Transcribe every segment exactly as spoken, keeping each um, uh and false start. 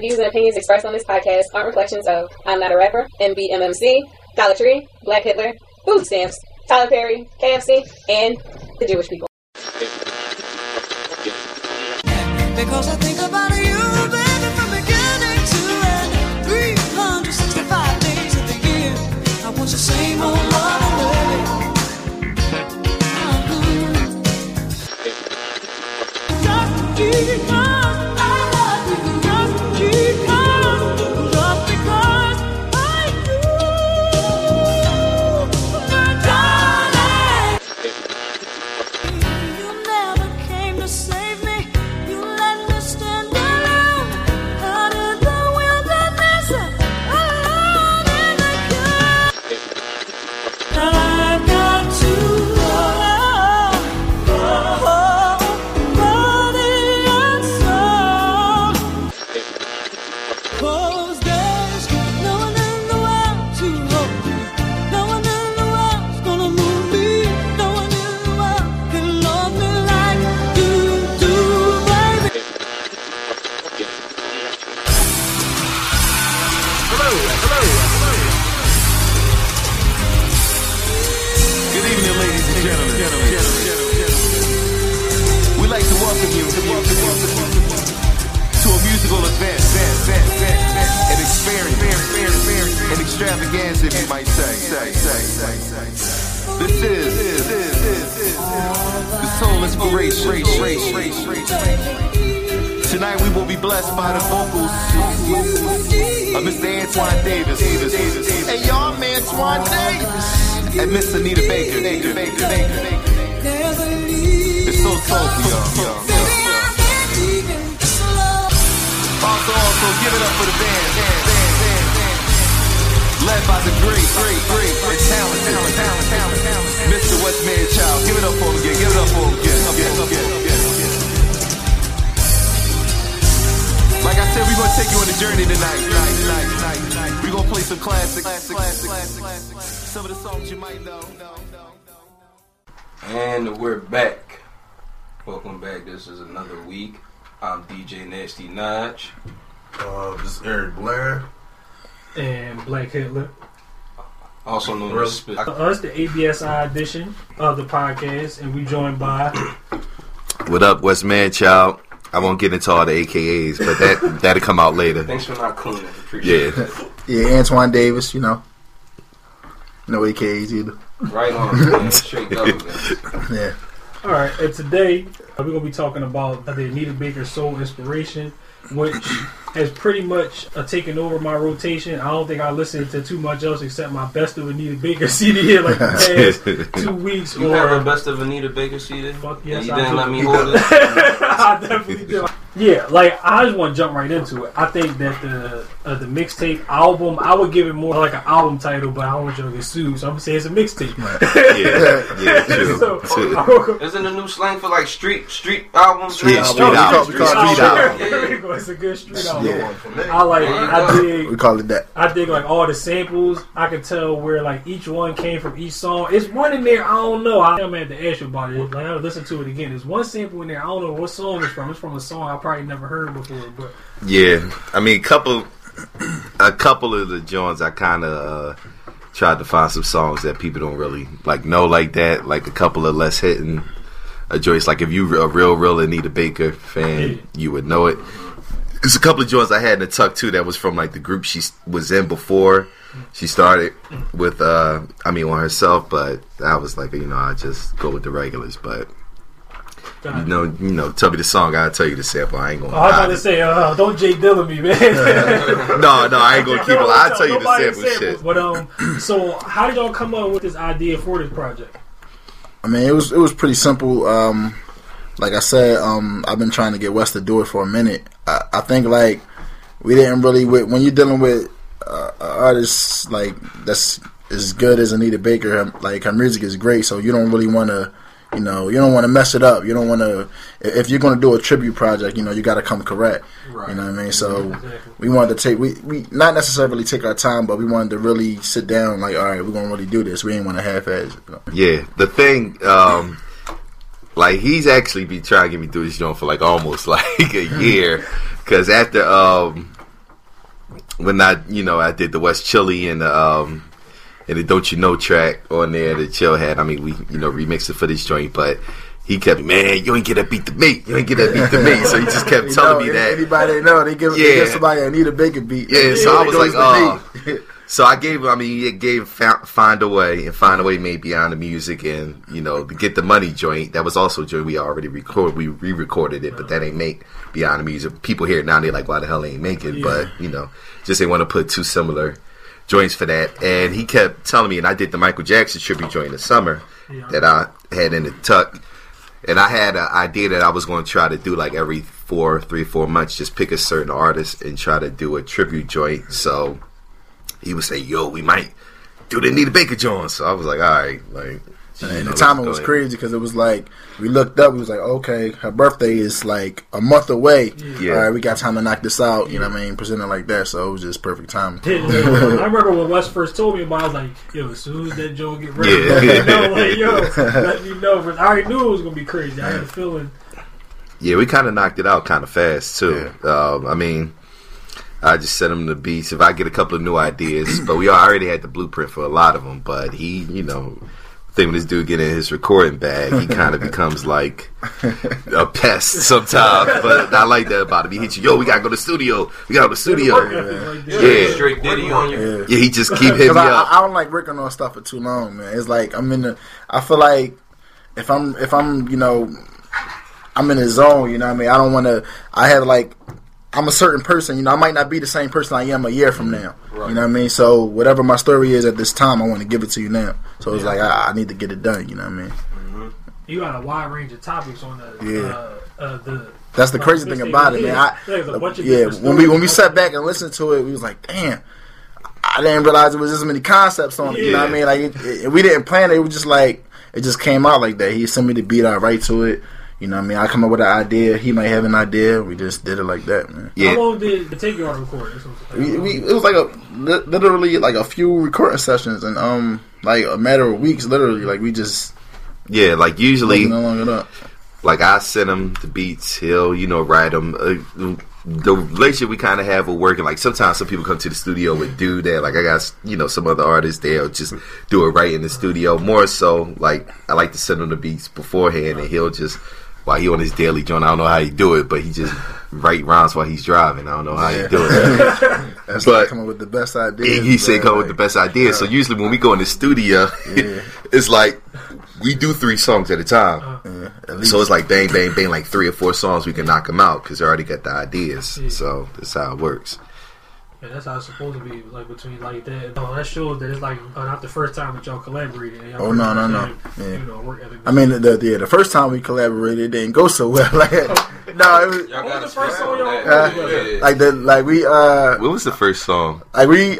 The views and opinions expressed on this podcast aren't reflections of I'm Not a Rapper, M B M M C, Dollar Tree, Black Hitler, Food Stamps, Tyler Perry, K F C, and the Jewish people. Because I think about you, baby, from beginning to end, three hundred sixty-five days of the year, I want your same old love. Tonight we will be blessed by the vocals of Mister Antwan Davis. Hey y'all, man, Antwan Davis. And Miss Anita Baker. It's so salty, y'all. Also, also, give it up for the band. Led by the great, great, great, and talented, Mister Wes Manchild. Give it up for him again. Give it up for him again. Like I said, we're gonna take you on a journey tonight. We're gonna play some classics, some of the songs you might know. And we're back. Welcome back. This is another week. I'm D J Nasty Naj. Uh, this is Eric Blair. And Black Hitler. Also known as Spit. To us, the A B S I edition of the podcast, and we joined by. What up, Wes Manchild? I won't get into all the A K As, but that, that'll come out later. Thanks for not cleaning. Appreciate yeah. That. Yeah, Antwan Davis, you know. No A K As either. Right on, man. Straight up, man. Yeah. All right, and today we're going to be talking about the Anita Baker Soul Inspiration, which has pretty much uh, taken over my rotation. I don't think I listened to too much else except my Best of Anita Baker C D in like the past two weeks. You or, have a Best of Anita Baker C D? Fuck yes, yeah, you I didn't do. Let me hold it. I definitely do. Yeah, like I just want to jump right into it. I think that the uh, the mixtape album, I would give it more like an album title, but I don't want y'all to get sued, so I'm gonna say it's a mixtape. Yeah, yeah, true. So, true. Isn't a new slang for like street street albums? Street, yeah, street, album. Street, street album. Street album. Street album. Yeah, yeah. It's a good street album. Yeah. I like. I dig. We call it that. I dig like all the samples. I can tell where like each one came from each song. It's one in there. I don't know. I, I'm gonna have to ask you about it. Like I listen to it again. There's one sample in there. I don't know what song it's from. It's from a song I probably never heard before. But yeah, I mean, couple, a couple of the joints. I kind of uh, tried to find some songs that people don't really like know like that. Like a couple of less hitting uh, joints. Like if you a real, real Anita Baker fan, yeah. You would know it. There's a couple of joints I had in the tuck too that was from like the group she was in before she started with. Uh, I mean, on herself, but I was like, you know, I just go with the regulars, but. You know, you know. Tell me the song, I'll tell you the sample. I ain't gonna. Oh, I was about to say, uh, don't Jay Dilla me, man. no, no, I ain't gonna keep it. I'll tell you the sample samples, shit. But um, so how did y'all come up with this idea for this project? I mean, it was it was pretty simple. Um, like I said, um, I've been trying to get Wes to do it for a minute. I, I think like we didn't really when you're dealing with uh, artists like that's as good as Anita Baker. Like her music is great, so you don't really want to. You know, you don't want to mess it up. You don't want to. If you're going to do a tribute project, you know, you got to come correct. Right. You know what I mean? So yeah, exactly. We wanted to take, we, we not necessarily take our time, but we wanted to really sit down. Like, all right, we're going to really do this. We ain't want to half-ass. You know? Yeah, the thing, um, like he's actually been trying to get me through this joint for like almost like a year, because after um, when I, you know, I did the West Chili and the, um, and the Don't You Know track on there that Chill had. I mean, we, you know, remixed it for this joint, but he kept, man, you ain't get a beat to me. You ain't get a beat to me. So he just kept you telling know, me that. Anybody know, they give, yeah. they give somebody an Anita Baker beat. Yeah, yeah so I was like, oh. So I gave, I mean, it gave Find a Way, and Find a Way made Beyond the Music, and, you know, the Get the Money joint, that was also a joint we already recorded, we re-recorded it, but that ain't make Beyond the Music. People hear it now, they're like, why the hell they ain't make it? Yeah. But, you know, just they want to put two similar joints for that. And he kept telling me, and I did the Michael Jackson tribute joint in the summer yeah. that I had in the tuck, and I had an idea that I was going to try to do, like, every four, three, four months, just pick a certain artist and try to do a tribute joint, so... He would say, yo, we might do the Anita Baker joint. So I was like, all right. Like, and at the time, it was ahead. crazy because it was like, we looked up. We was like, okay, her birthday is like a month away. Yeah. All right, we got time to knock this out. You know what I mean? Presenting like that. So it was just perfect timing. Yeah, yeah. I remember when Wes first told me about it, I was like, yo, as soon as that joint get ready, yeah. you know, like, yo, let me know. I already knew it was going to be crazy. I had a feeling. Yeah, we kind of knocked it out kind of fast, too. Yeah. Um, I mean... I just sent him the beats. If I get a couple of new ideas, but we already had the blueprint for a lot of them. But he, you know, I think when this dude get in his recording bag, he kind of becomes like a pest sometimes. But I like that about him. He hits you, yo, we gotta go to the studio. We gotta go to the studio. Yeah, yeah. yeah. Straight Diddy on you. Yeah. yeah, he just keep hitting me I, up. I don't like working on stuff for too long, man. It's like I'm in the. I feel like if I'm if I'm you know, I'm in the zone. You know what I mean? I don't want to. I have like. I'm a certain person, you know, I might not be the same person I am a year from now, right. you know what I mean, so whatever my story is at this time, I want to give it to you now, so it's yeah. like, I, I need to get it done, you know what I mean. Mm-hmm. You got a wide range of topics on the, yeah. uh, uh, the that's the uh, crazy thing about it, man, I, a bunch of yeah, when we, when we sat back and listened to it, we was like, damn, I didn't realize there was this many concepts on it, yeah. you know what I mean, like, it, it, we didn't plan it, it was just like, it just came out like that, he sent me the beat, I write to it. You know what I mean? I come up with an idea. He might have an idea. We just did it like that, man. Yeah. How long did it take you all to record? We, we, it was like a, li- literally like a few recording sessions and um like a matter of weeks, literally. Like we just... Yeah, like usually... No longer that. Like I send him the beats. He'll, you know, write them. Uh, the relationship we kind of have with working, like sometimes some people come to the studio and do that. Like I got, you know, some other artists, they'll just do it right in the studio. More so, like I like to send him the beats beforehand and he'll just... While he on his daily joint, I don't know how he do it, but he just write rhymes while he's driving. I don't know how yeah. he do it. That's but like coming with the best ideas. He said come like, with the best ideas. Uh, so usually when we go in the studio, yeah. it's like we do three songs at a time. Uh, at so it's like bang, bang, bang, like three or four songs we can knock them out because they already got the ideas. Yeah. So that's how it works. Yeah, that's how it's supposed to be, like between like that. No, that shows that it's like oh, not the first time that y'all collaborated. Y'all oh no, no, no. Yeah. You know, work I mean, the, the yeah, the first time we collaborated, it didn't go so well. Like, oh, no, it was, y'all what was the first song y'all uh, yeah, yeah. like the like we. Uh, what was the first song? Like we,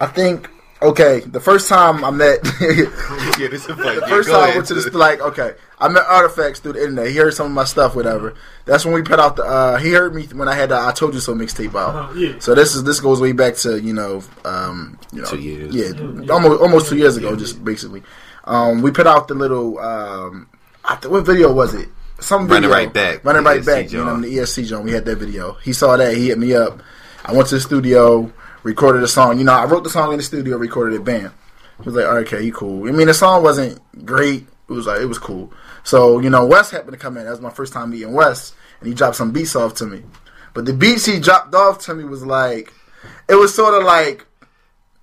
I think. Okay, the first time I met, yeah, this is like, the first yeah, time I went to this, like, okay, I met Artifacts through the internet. He heard some of my stuff, whatever. That's when we put out the. Uh, he heard me when I had the "I Told You So" mixtape out. Uh-huh, yeah. So this is this goes way back to you know, um, you know, two years, yeah, yeah. almost almost two years ago, yeah. just basically. Um, we put out the little. Um, I th- what video was it? Some video. Running right back, running right back. You know, the E S C John. We had that video. He saw that. He hit me up. I went to the studio. Recorded a song. You know, I wrote the song in the studio, recorded it, bam. He was like, all right, okay, you cool. I mean, the song wasn't great. It was like, it was cool. So, you know, Wes happened to come in. That was my first time meeting Wes, and he dropped some beats off to me. But the beats he dropped off to me was like, it was sort of like,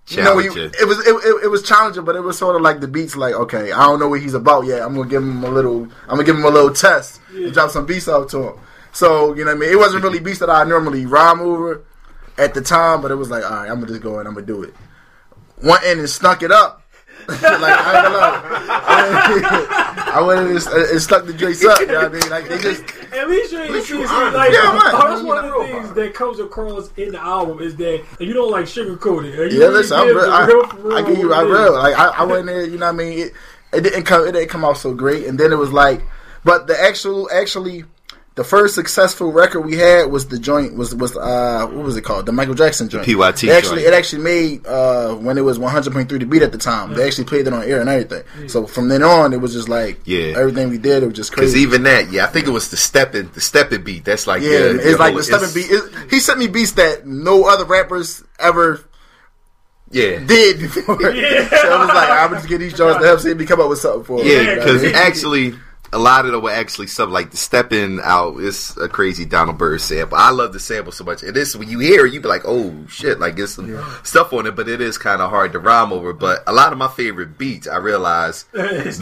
you know, he, it was it, it, it was challenging, but it was sort of like the beats, like, okay, I don't know what he's about yet. I'm going to give him a little, I'm going to give him a little test yeah. and drop some beats off to him. So, you know what I mean? It wasn't really beats that I normally rhyme over. At the time, but it was like, all right, I'm gonna just go and I'm gonna do it. Went in and snuck it up. like I don't know, I went in and, and snuck the joints up. You know what I mean? Like they just at least you ain't least you are, like yeah, that's one of the things that comes across in the album is that you don't like sugarcoat it. Yeah, listen, I'm real, I, real, real I give you, I real. Like I, I went in there, you know what I mean? It, it didn't come, it didn't come out so great, and then it was like, but the actual, actually. The first successful record we had was the joint was was uh what was it called? The Michael Jackson joint. The P Y T joint. Actually, it actually made uh when it was one hundred point three The Beat at the time. Yeah. They actually played it on air and everything. Yeah. So from then on, it was just like yeah. everything we did, it was just crazy. Because even that, yeah, I think it was the stepping the stepping beat. That's like yeah, the, the it's like the stepping beat. It, he sent me beats that no other rappers ever. Yeah, did before. Yeah. So I was like, I'm just getting these joints to help see me come up with something for. Yeah, because actually. A lot of it were actually something like the stepping out. It's a crazy Donald Byrd sample. I love the sample so much. And this, when you hear it, you be like, oh, shit. Like, there's some yeah. stuff on it, but it is kind of hard to rhyme over. But a lot of my favorite beats, I realize,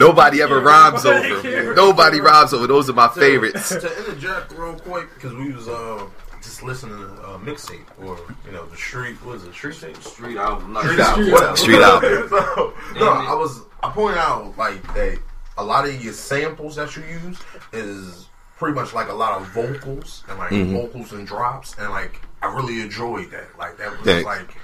nobody ever rhymes over. Nobody rhymes over. Those are my to, favorites. To interject real quick, because we was uh, just listening to uh, mixtape or, you know, the street, what is it, street tape? Street album. Street album. Street album. So, no, I was, I pointed out, like, that. A lot of your samples that you use is pretty much like a lot of vocals and like mm-hmm. vocals and drops, and like I really enjoyed that. Like that was Thanks. like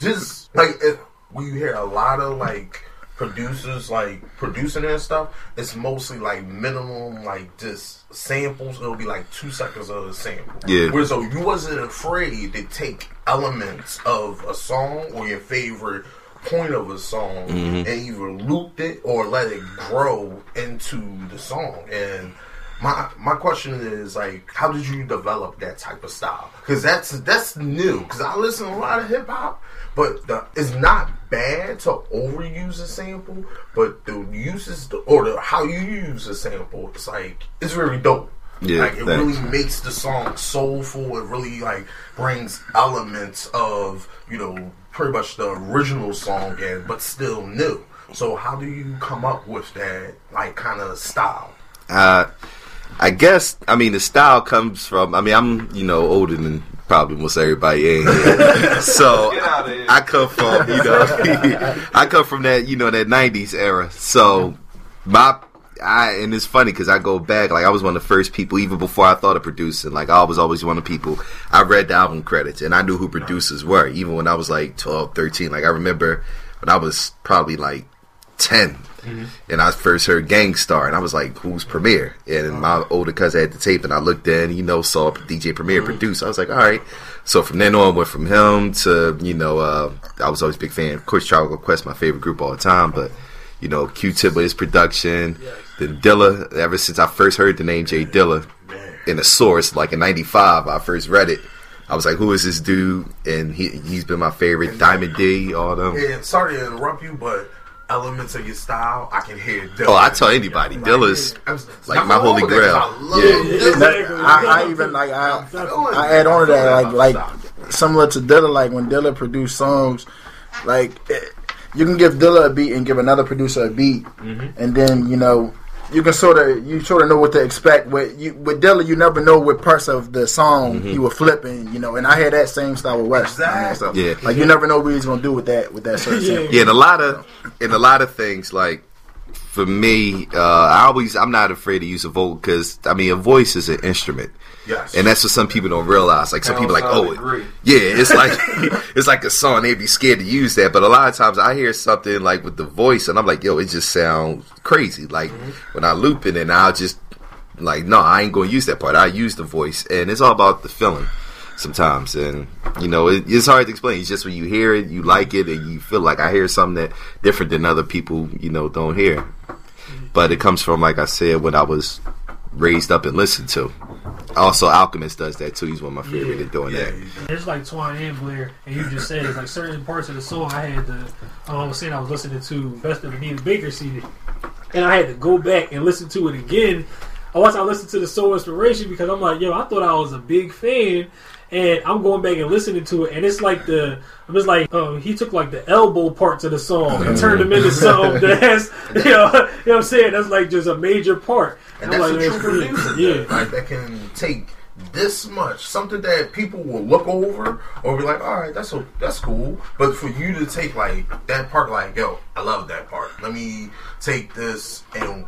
just like if we hear a lot of like producers like producing and stuff, it's mostly like minimum like just samples. It'll be like two seconds of a sample. Yeah. Whereas so you wasn't afraid to take elements of a song or your favorite point of a song mm-hmm. and either looped it or let it grow into the song. And my my question is like, how did you develop that type of style? Because that's that's new. Because I listen to a lot of hip hop, but the, it's not bad to overuse a sample. But the uses the, or the, how you use a sample, it's like it's really dope. Yeah, like it thanks. really makes the song soulful. It really like brings elements of, you know, pretty much the original song, and but still new. So how do you come up with that like kind of style? Uh, I guess I mean the style comes from. I mean I'm you know older than probably most everybody in here, so I come from you know I come from that you know that nineties era. So my. I, and it's funny because I go back, like I was one of the first people, even before I thought of producing, like I was always one of the people, I read the album credits and I knew who producers were, even when I was like twelve, thirteen, like I remember when I was probably like ten mm-hmm. and I first heard Gang Starr and I was like, who's Premier? And my older cousin had the tape and I looked in, you know, saw D J Premier mm-hmm. produce. I was like, alright. So from then on, went from him to, you know, uh, I was always a big fan, of course, A Tribe Called Quest, my favorite group all the time, but you know, Q-Tip with his production, yes. then Dilla. Ever since I first heard the name Jay Dilla in a source, like in ninety-five, I first read it. I was like, who is this dude? And he, he's been my favorite. And Diamond D, all them. Yeah, sorry to interrupt you, but elements of your style, I can hear Dilla. Oh, I tell anybody, yeah, Dilla's like, like my holy grail. I love yeah. Dilla. I, I even, like, I, I add on to that, like, like similar to Dilla, like when Dilla produced songs, like... It, you can give Dilla a beat and give another producer a beat, mm-hmm. and then you know you can sort of you sort of know what to expect. With you, with Dilla, you never know what parts of the song mm-hmm. he will flip, and you know. And I had that same style with Wes. Exactly. I mean, so, yeah. Like you never know what he's gonna do with that with that certain. yeah. yeah, and a lot of and a lot of things like for me, uh, I always I'm not afraid to use a vocal because I mean a voice is an instrument. Yes. And that's what some people don't realize. Like some people are like, oh, it, yeah, it's like it's like a song. They'd be scared to use that. But a lot of times I hear something like with the voice, and I'm like, yo, it just sounds crazy. Like mm-hmm. when I loop it, and I'll just like, no, I ain't gonna use that part. I use the voice, and it's all about the feeling sometimes. And you know, it, it's hard to explain. It's just when you hear it, you like it, and you feel like I hear something that different than other people, you know, don't hear. But it comes from, like I said, when I was raised up and listened to. Also, Alchemist does that too. He's one of my favorite yeah, at doing yeah, that. Yeah. It's like Twan and Blair, and you just said it's like certain parts of the song. I had the, I was saying I was listening to Best of Anita Baker C D, and I had to go back and listen to it again. I watched I listened to the Soul Inspiration because I'm like, yo, I thought I was a big fan, and I'm going back and listening to it, and it's like the, I'm just like, um, he took like the elbow parts of the song and turned them into something that's, you know, you know what I'm saying? That's like just a major part. And I'm that's like, a true producer, yeah. Like that can take this much, something that people will look over or be like, all right, that's a, that's cool. But for you to take like that part, like, yo, I love that part. Let me take this and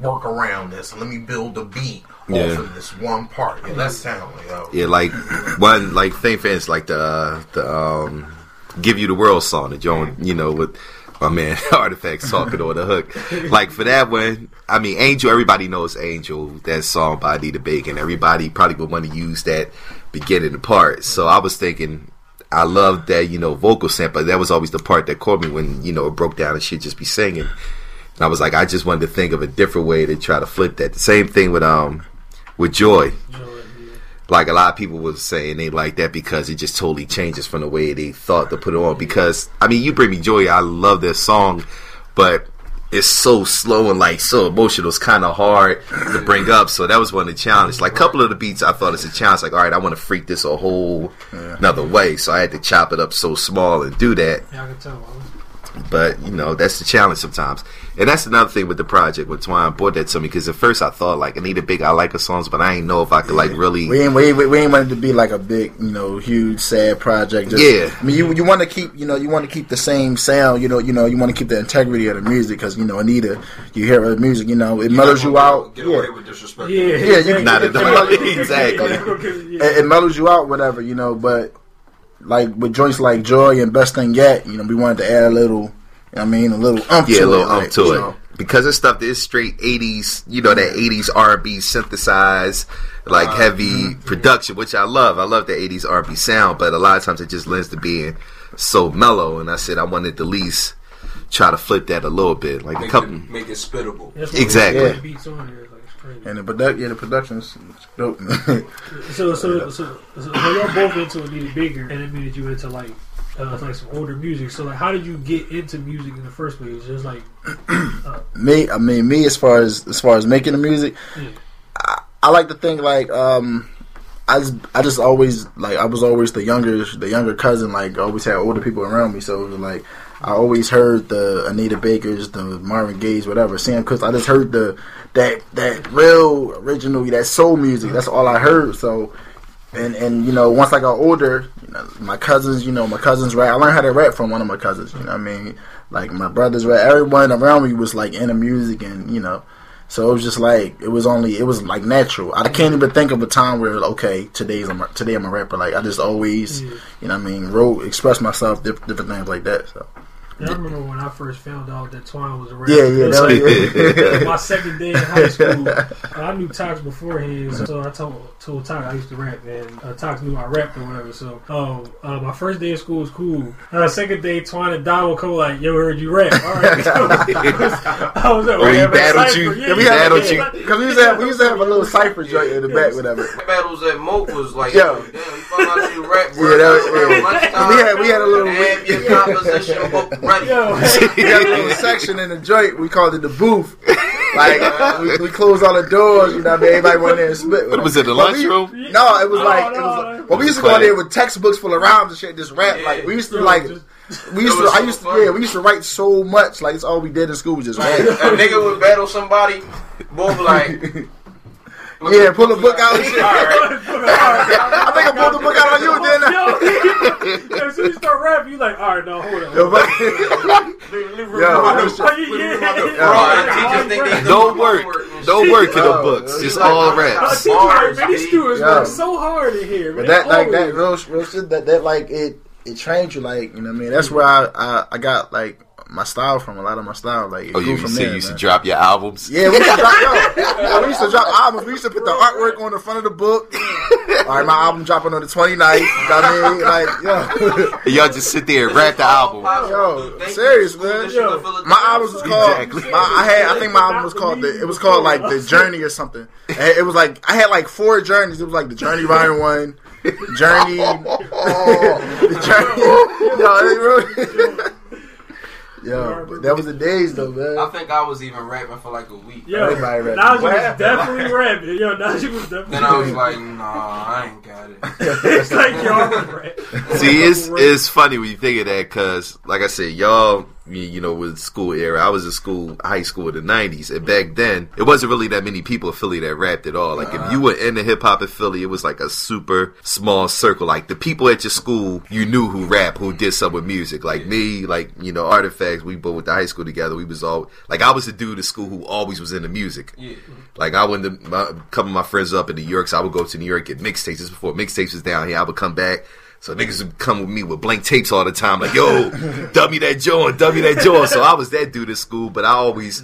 work around this. Let me build a beat yeah. off of this one part. Yeah, that sound like, oh. yeah, like one like thing for instance, like the the um, "Give You the World" song that John, you know, with. my man Artifacts talking on the hook. Like for that one, I mean, Angel, everybody knows Angel, that song by Anita Baker, and everybody probably would want to use that beginning part. So I was thinking, I love that, you know, vocal sample. That was always the part that caught me when, you know, it broke down and she'd just be singing. And I was like, I just wanted to think of a different way to try to flip that. The same thing with um with Joy. Joy. Like a lot of people was saying they like that because it just totally changes from the way they thought to put it on. Because I mean, You Bring Me Joy, I love that song, but it's so slow and like so emotional. It's kind of hard to bring up. So that was one of the challenges. Like a couple of the beats, I thought it's a challenge. Like, all right, I want to freak this a whole yeah. another way. So I had to chop it up so small and do that. Yeah, I can tell. But you know, that's the challenge sometimes. And that's another thing with the project with Twan brought that to me, because at first I thought like Anita Big, I like her songs, but I ain't know if I could yeah. like really. We ain't we, we ain't want it to be like a big, you know, huge sad project. Just, yeah, I mean, you you want to keep you know you want to keep the same sound. You know you know you want to keep the integrity of the music, because you know Anita, you hear her music, you know it you mellows you out. Get away yeah. with disrespect. Yeah, yeah, you, not at all. Exactly. yeah. it, it mellows you out, whatever you know, but. Like with joints like Joy and Best Thing Yet, you know, we wanted to add a little, I mean, a little ump yeah, to it. Yeah, a little right? ump to so. it. Because it's stuff that is straight eighties, you know, that eighties R and B synthesized, like uh, heavy mm-hmm. production, which I love. I love the eighties R and B sound, but a lot of times it just lends to being so mellow. And I said I wanted to at least try to flip that a little bit, like make a couple, it, make it spittable. Exactly. Yeah. And the production, yeah, the production's dope. so, so, so, so, so y'all both into Anita Baker, and it means you into like, uh, like some older music. So, like, how did you get into music in the first place? Just like uh, me, I mean, me as far as as far as making the music, yeah. I, I like to think like um, I just I just always like I was always the younger the younger cousin. Like, I always had older people around me, so it was like I always heard the Anita Bakers, the Marvin Gaye's, whatever, Sam Cooke. I just heard the that that real original, that soul music. That's all I heard. So, and and you know, once I got older, you know, my cousins, you know, my cousins rap. I learned how to rap from one of my cousins. You know, what I mean, like my brothers rap. Everyone around me was like into music, and you know, so it was just like it was only it was like natural. I can't even think of a time where okay, today's I'm, today I'm a rapper. Like I just always, yeah. you know, what I mean, wrote, expressed myself, different, different things like that. So. Yeah, I remember when I first found out that Twan was a rapper. Yeah, yeah, that was like, yeah. My second day in high school, I knew Tox beforehand, so I told told Tox I used to rap, and uh, Tox knew I rapped or whatever. So, um, uh, my first day of school was cool. Uh, second day, Twan and Don would come like, "Yo, heard you rap." All right, so, I was like, "We battled you, yeah, we battled yeah, you." Because like, we used to have we used to have a little cipher joint in the back, whatever. Battles at Moat was like, "Yo, damn, you found out you rap." Yeah, that was we had we had a little have your conversation. Right. Yo, hey. We got a section in the joint. We called it the booth. Like uh, we, we closed all the doors. You know, what I mean? Everybody went in there and split. What was it? The lunchroom? No, it was oh, like no, it was. Like, well, we used to go in there with textbooks full of rhymes and shit. Just rap. Like we used to like. We used to. So I used to. Funny. Yeah, we used to write so much. Like it's all we did in school was just rap. A nigga would battle somebody. Both like. Look yeah, pull the book out and shit. Right. I think I pulled the book out on you, didn't I? Yo, as soon as you start rapping, you like, all right, no, hold on. Yo, don't work. Don't work in the books. It's all raps. These students work so hard in here. But that, like, that real shit, that, like, it trained you, like, you know what I mean? That's where I got, like, my style from a lot of my style, like oh, you used, from see, there, you used to drop your albums. Yeah, we used to drop, yo, we used to drop albums. We used to put the artwork on the front of the book. All right, my album dropping on the twenty-ninth. You know what I mean, like yo, y'all just sit there and rap the album. Yo, I'm serious, man. Yo, my album was called. Exactly. My, I had, I think my album was called. The, it was called like The Journey or something. And it was like I had like four journeys. It was like The Journey Volume One, Journey, The Journey. Yo, yeah, but that was the days though, man. I think I was even rapping for like a week. Yeah, everybody rapping. Najee was definitely rapping. Yo, Najee was definitely. Then I was like, nah, I ain't got it. It's like y'all rap. See, it's it's funny when you think of that, because like I said, y'all, you know, with school era, I was in school, high school in the nineties, and back then it wasn't really that many people in Philly that rapped at all. Like uh-huh. if you were into hip hop in Philly, it was like a super small circle. Like the people at your school, you knew who rap, who did something with music. Like yeah. me, like you know, Artifacts. We both went to high school together. We was all like, I was the dude at school who always was into music. Yeah. Like I went to my, a couple of my friends up in New York, so I would go to New York get mixtapes. This was before mixtapes was down here. I would come back. So niggas would come with me with blank tapes all the time, like, yo, dub me that joint, dub me that joint. So I was that dude at school, but I always,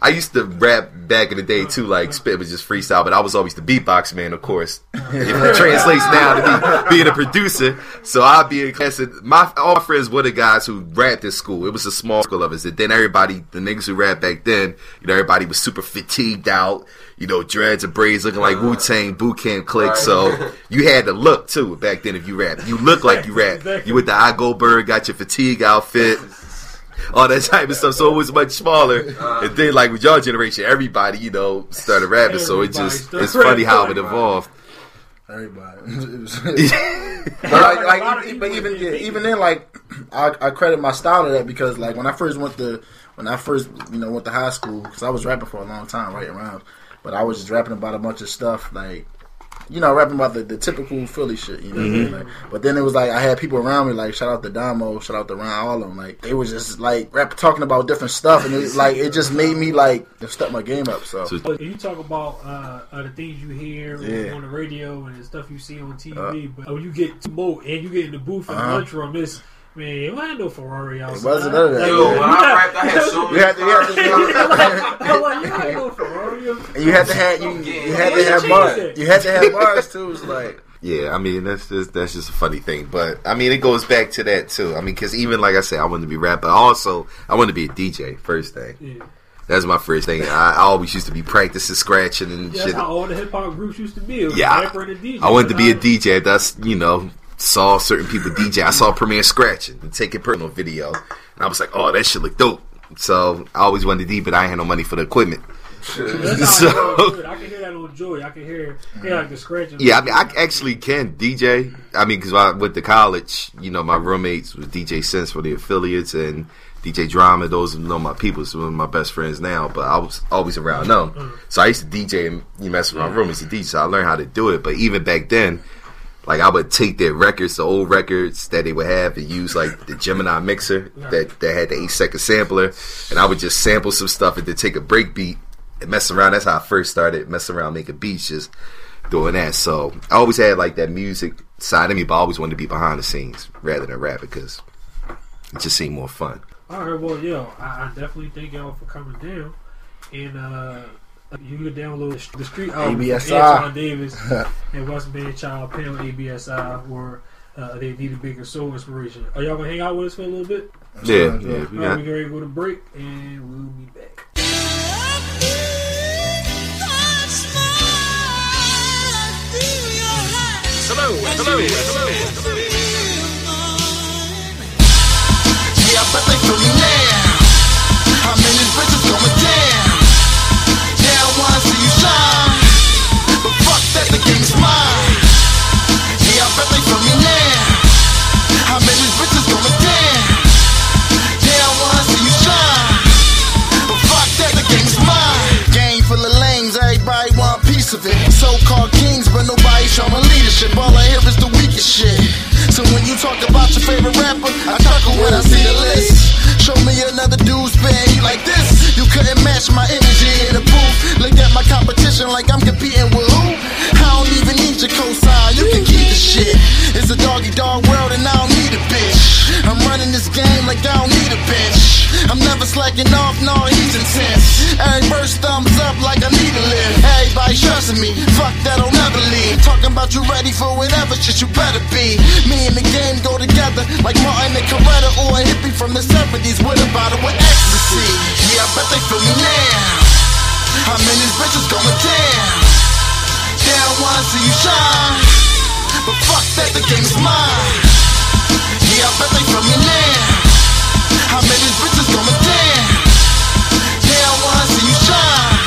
I used to rap back in the day too, like spit was just freestyle, but I was always the beatbox man, of course. It translates now to be, being a producer. So I'd be in class. My, all my friends were the guys who rapped at school. It was a small school of us. And then everybody, the niggas who rapped back then, you know, everybody was super fatigued out, you know, dreads and braids looking like Wu-Tang, boot camp clique. So you had to look too back then if you rapped. You looked like you rapped. You with the I Goldberg, got your fatigue outfit. All that type of stuff, so it was much smaller. And then, like with y'all generation, everybody, you know, started rapping. So it just—it's funny how it evolved. Everybody, but like, like, but even yeah, even then, like, I, I credit my style to that because, like, when I first went to when I first you know went to high school, because I was rapping for a long time, writing rhymes, but I was just rapping about a bunch of stuff, like. You know, rapping about the, the typical Philly shit, you know mm-hmm. what I mean? Like, but then it was like, I had people around me, like, shout out to Damo, shout out to Ron, all of them. Like, they was just, like, rap, talking about different stuff, and it was like, it just made me, like, step my game up, so. so you talk about uh, uh, the things you hear yeah. on the radio and the stuff you see on T V, uh, but when you get to boat and you get in the booth in uh-huh. the lunchroom, it's... Man, it wasn't no Ferrari outside. It wasn't none of that. Yo, when I rapped, I had so many cars. You had to have, you, you had to have bars. You had to have bars, too. It's like... Yeah, I mean, that's just, that's just a funny thing. But, I mean, it goes back to that, too. I mean, because even, like I said, I wanted to be a rapper. Also, I wanted to be a D J, first thing. Yeah. That's my first thing. I, I always used to be practicing, scratching, and yeah, shit. That's how all the hip-hop groups used to be. It was yeah. a rapper and a D J. I wanted to be a D J. That's, you know... Saw certain people D J. I saw Premier scratching and taking personal video, and I was like, "Oh, that shit look dope." So I always wanted to D, but I had no money for the equipment. Sure. So I can hear that on Joy. I can hear, hear like the scratching. Yeah, I mean, I actually can D J. I mean, because I went to college. You know, my roommates was D J Sense for the affiliates and D J Drama. Those you know my people, some of my best friends now. But I was always around them, so I used to D J and you mess with my roommates to D J. So I learned how to do it. But even back then. Like, I would take their records, the old records that they would have and use, like, the Gemini mixer that, that had the eight-second sampler. And I would just sample some stuff and then take a break beat and mess around. That's how I first started messing around, making beats, just doing that. So I always had, like, that music side of me, but I always wanted to be behind the scenes rather than rap because it just seemed more fun. All right, well, yo, I, I definitely thank y'all for coming down. And, uh... you can download the street album from Antwan Davis and Wes Manchild, Pen on A B S I, or uh, they need a bigger soul inspiration. Are y'all gonna hang out with us for a little bit? Yeah, yeah. yeah. Alright, we're ready to go to break and we'll be back. Hello, hello, hello, hello. Yeah, but they feel me now. How many bitches going down? I see you shine, but fuck that, the game's mine. Yeah, I bet they feel me now. How many bitches gonna dance? Yeah, I wanna see you shine, but fuck that, the game's mine. Game full of lanes, everybody want a piece of it. So-called kings, but nobody showing leadership. All I hear is the weakest shit. So when you talk about your favorite rapper, I chuckle when I see the list. Show me another dude spitting heat like this. You couldn't match my energy in the booth. Look at my competition like I'm competing with who? I don't even need your cosign, you can keep the shit. It's a doggy dog world and I don't need a bitch. I'm running this game like I don't need a bitch. I'm never slacking off, no, he's intense. Every verse thumbs up like I need a lift. Everybody trusting me, fuck that, I'll never leave. Talking about you ready for whatever shit you better be. Me and the game go together like Martin and Coretta or a hippie from the seventies. What about it with ecstasy? Yeah, I bet they feel me now. How many bitches going down? Yeah, I wanna see you shine, but fuck that, the game's mine. Yeah, I bet they feel me now. How many bitches going down? Yeah, I wanna see you shine,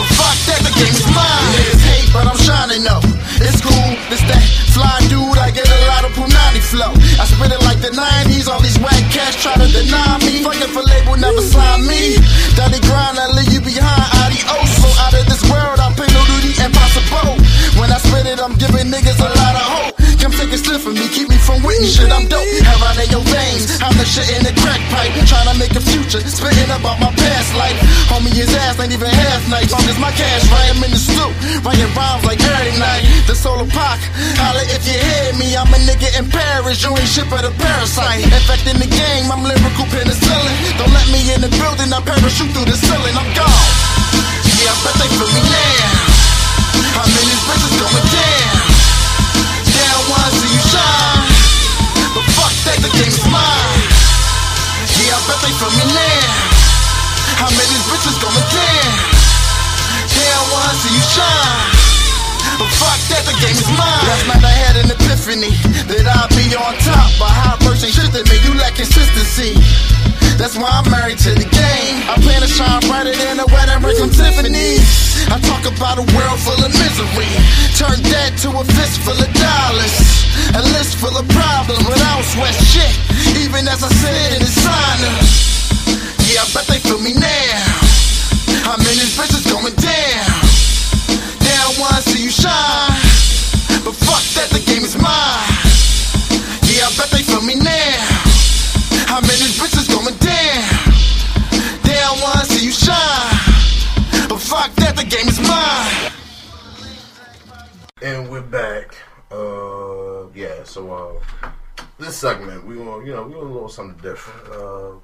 but fuck that, the game's mine. Niggas hate, but I'm shining though. It's cool, it's that fly dude, I get a lot of Punani flow. I spit it like the nineties, all these whack cats try to deny me. Fuck if a label never sign me. Daddy grind, I leave you behind, adios. So out of this world, I pay no duty, impossible. When I spit it, I'm giving niggas a lot of hope. Come take a sniff for me, keep me from wittin' shit, I'm dope, heroin in your veins, I'm the shit in the crack pipe, tryna make a future, spittin' about my past life, homie his ass ain't even half nice, long as my cash right, I'm in the stoop, writing rhymes like every night, the solo pack, holla if you hear me, I'm a nigga in Paris, you ain't shit but a parasite, infecting the game, I'm lyrical penicillin, don't let me in the building, I parachute through the ceiling, I'm gone, yeah I bet they feel me now, how many bitches going down? Down one till you shine. But fuck that, the game's mine. Yeah, I bet they feel me now. How many bitches going down? Down one till you shine. But fuck that, the game's mine. Last night I had an epiphany that I'd be on top. But high person shit that me, you lack consistency. That's why I'm married to the game. I plan to shine brighter than a wedding ring from Tiffany's. I talk about a world full of misery. Turn that to a fist full of dollars, a list full of problems, but I don't sweat shit, even as I said in the signer. Yeah, I bet they feel me now. How many bitches going down? Down one till you shine. But fuck that, the game is mine. Yeah, I bet they feel me now. How many bitches going down? Down one till you shine. Fuck that, the game is mine. And we're back. Uh, yeah. So uh, this segment, we want you know we want a little something different. Uh,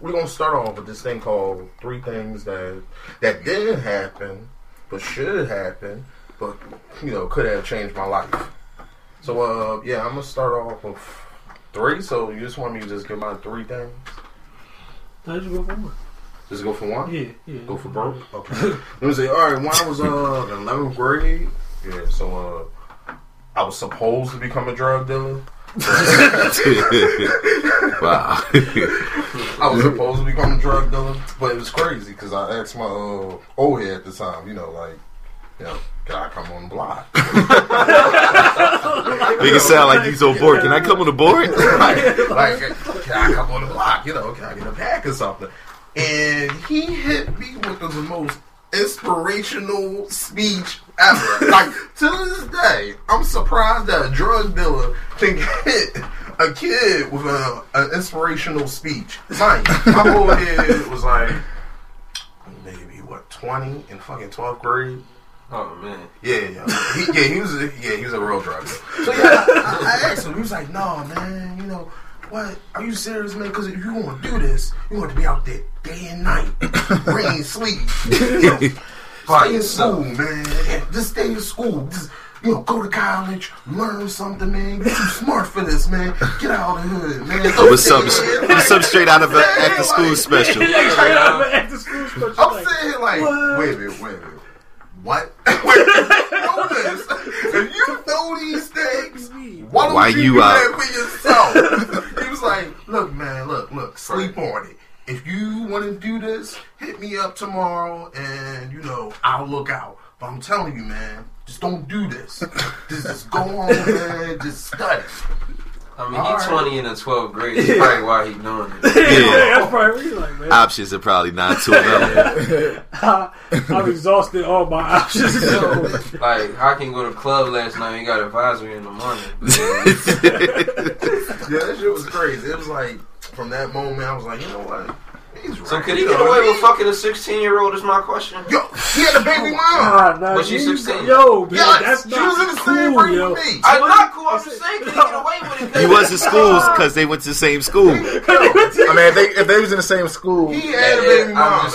we're gonna start off with this thing called three things that that didn't happen, but should happen, but you know could have changed my life. So uh, yeah, I'm gonna start off with three. So you just want me to just give my three things? I just go for one. Just go for one? Yeah, yeah. Go for broke? Okay. Let me say, alright, when I was uh, in eleventh grade, yeah, so uh, I was supposed to become a drug dealer. Wow. I was supposed to become a drug dealer, but it was crazy because I asked my uh, old head at the time, you know, like, you know, can I come on the block? Make it sound like you so bored. Can I come on the board? like, like, can I come on the block? You know, can I get a pack or something? And he hit me with the most inspirational speech ever. Like, to this day, I'm surprised that a drug dealer can hit a kid with a, an inspirational speech. Like, my whole head was like, maybe, what, twenty in fucking twelfth grade? Oh, man. Yeah, yeah. He, yeah, he was a, yeah, he was a real drug dealer. So, yeah, I, I asked him. He was like, no, man, you know. What? Are you serious, man? Because if you want to do this, you want to be out there day and night, rain, sleep. You know, stay in school, man. Just stay in school. Just, you know, go to college, learn something, man. Get too smart for this, man. Get out of the hood, man. It was some, some straight out of an after-school special. Straight out of an after-school special. I'm sitting here like, what? wait a minute, wait a minute. What? Wait, know this. If you know these things, why don't why you, you do that for yourself? He was like, look, man, look, look, sleep on it. If you want to do this, hit me up tomorrow and, you know, I'll look out. But I'm telling you, man, just don't do this. Just, just go on, man, just study. I mean, he's right. twenty in the twelfth grade. That's yeah. probably why he's doing it. Yeah, yeah. That's probably what like, man. Options are probably not too enough. I, I've exhausted all my options. So, like, I can go to club last night and got advisory in the morning. Yeah, that shit was crazy. It was like, from that moment, I was like, you know what? He's right. So could he get away with fucking a sixteen-year-old is my question. Yo, he had a baby mom. God, nah, was she sixteen? Yo, man, yeah, that's she not was in the cool, same room yo. With me. I'm not cool. I'm just saying, could he get away with it? He was in schools because they went to the same school. I mean, if they, if they was in the same school, he had a baby mom.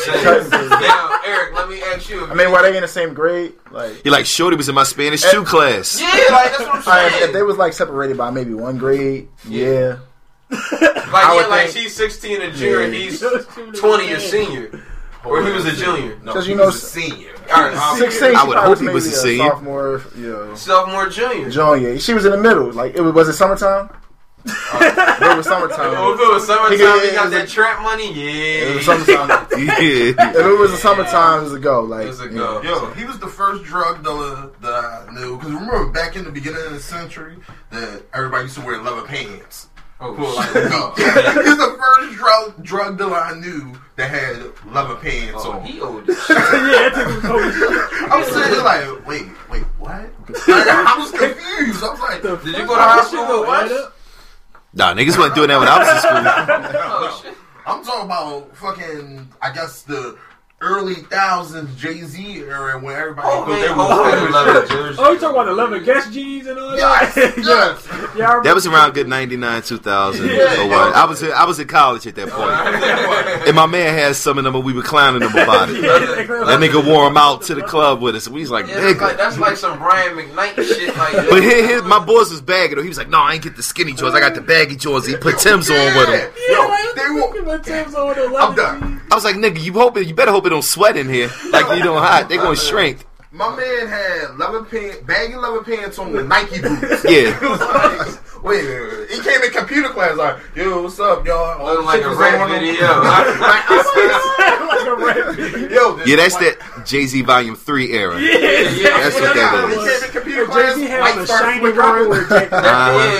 Now, Eric, let me ask you. I mean, why they in the same grade? Like, he like shorty was in my Spanish two class. Yeah, like that's what I'm saying. I mean, if they was like separated by maybe one grade, yeah. yeah. Like, yeah, like think, she's sixteen a junior, yeah. and he's twenty a senior, or he was a junior. No, he was a senior. I would hope he was a senior. Sophomore, yeah. Sophomore, junior, junior. She was in the middle. Like, it was, was it summertime? Uh, it was summertime. Well, if it was summertime, yeah, he got that trap money. Yeah, it was summertime. yeah. If it was a summertime, it was a go. Like, it was a go. Yeah. Yo, he was the first drug dealer that I knew. Because remember, back in the beginning of the century, that everybody used to wear leather pants. Oh, cool. Like, no. He's the first drug, drug dealer I knew that had leather pants oh, on. He old as shit. Yeah, that was old as shit. I'm sitting like, wait, wait, what? Like, I was confused. I was like, did you go to high school with what? Nah, niggas wasn't doing that when I was in school. Oh, shit. I'm talking about fucking, I guess, the early thousands Jay-Z era when everybody oh, man, they were oh, jersey. Oh, you talking about the leather Guess jeans and all yes, that? Yes. Yeah, that was around good ninety-nine, two thousand. Yeah, so yeah. I was in, I was in college at that point. And my man had some of them and we were clowning them about it. Yeah, that nigga wore them out to the club with us. And we was like, yeah, nigga. That's like, that's like some Brian McKnight shit like that. But his, his, my boys was bagging. He was like, no, I ain't get the skinny joints. I got the baggy joints. He put Tim's yeah. on with him. Yeah, yo, like, they won't put Tim's on with him. I'm done. I was like, nigga, you hoping, you better hope it don't sweat in here. Like, you don't hide. They gonna shrink. My man had leather pants, baggy leather pants on with Nike boots. Yeah. Like, wait, he came in computer class like, yo, what's up, y'all? Looking like a rap video. Like a rap video. Yeah, that's like, that Jay-Z Volume three era. Yeah, yeah. That's what that is. He came in computer class. Jay-Z had a shiny rocker with Jack. Yeah,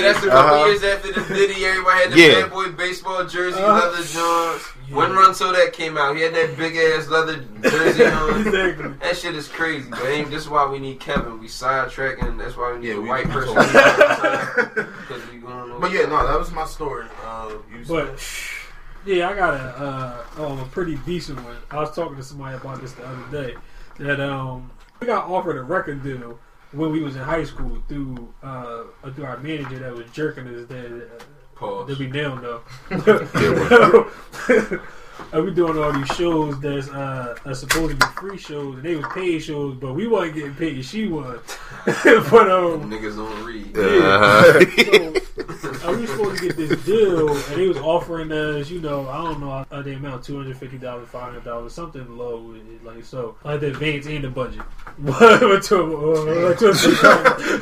that's a couple uh-huh. years after the Diddy. Everybody had the yeah. bad boy baseball jersey, uh-huh. leather jaws. Yeah. When Run So That came out, he had that big ass leather jersey on. Exactly. That shit is crazy, man. This is why we need Kevin. We sidetracking. That's why we need yeah, a we white person. Because we going over. But yeah, no, that was my story. Uh, but yeah, I got a, uh, um, a pretty decent one. I was talking to somebody about this the other day. That um, we got offered a record deal when we was in high school through uh, through our manager that was jerking us that. Uh, Pause. They'll be down though. Are we doing all these shows that's uh, are supposed to be free shows, and they was paid shows, but we wasn't getting paid. She was, but um, niggas don't read. Yeah. Uh-huh. So, are we supposed to get this deal? And they was offering us, you know, I don't know, uh, the amount two hundred fifty dollars, five hundred dollars, something low, like so, like the advance and the budget.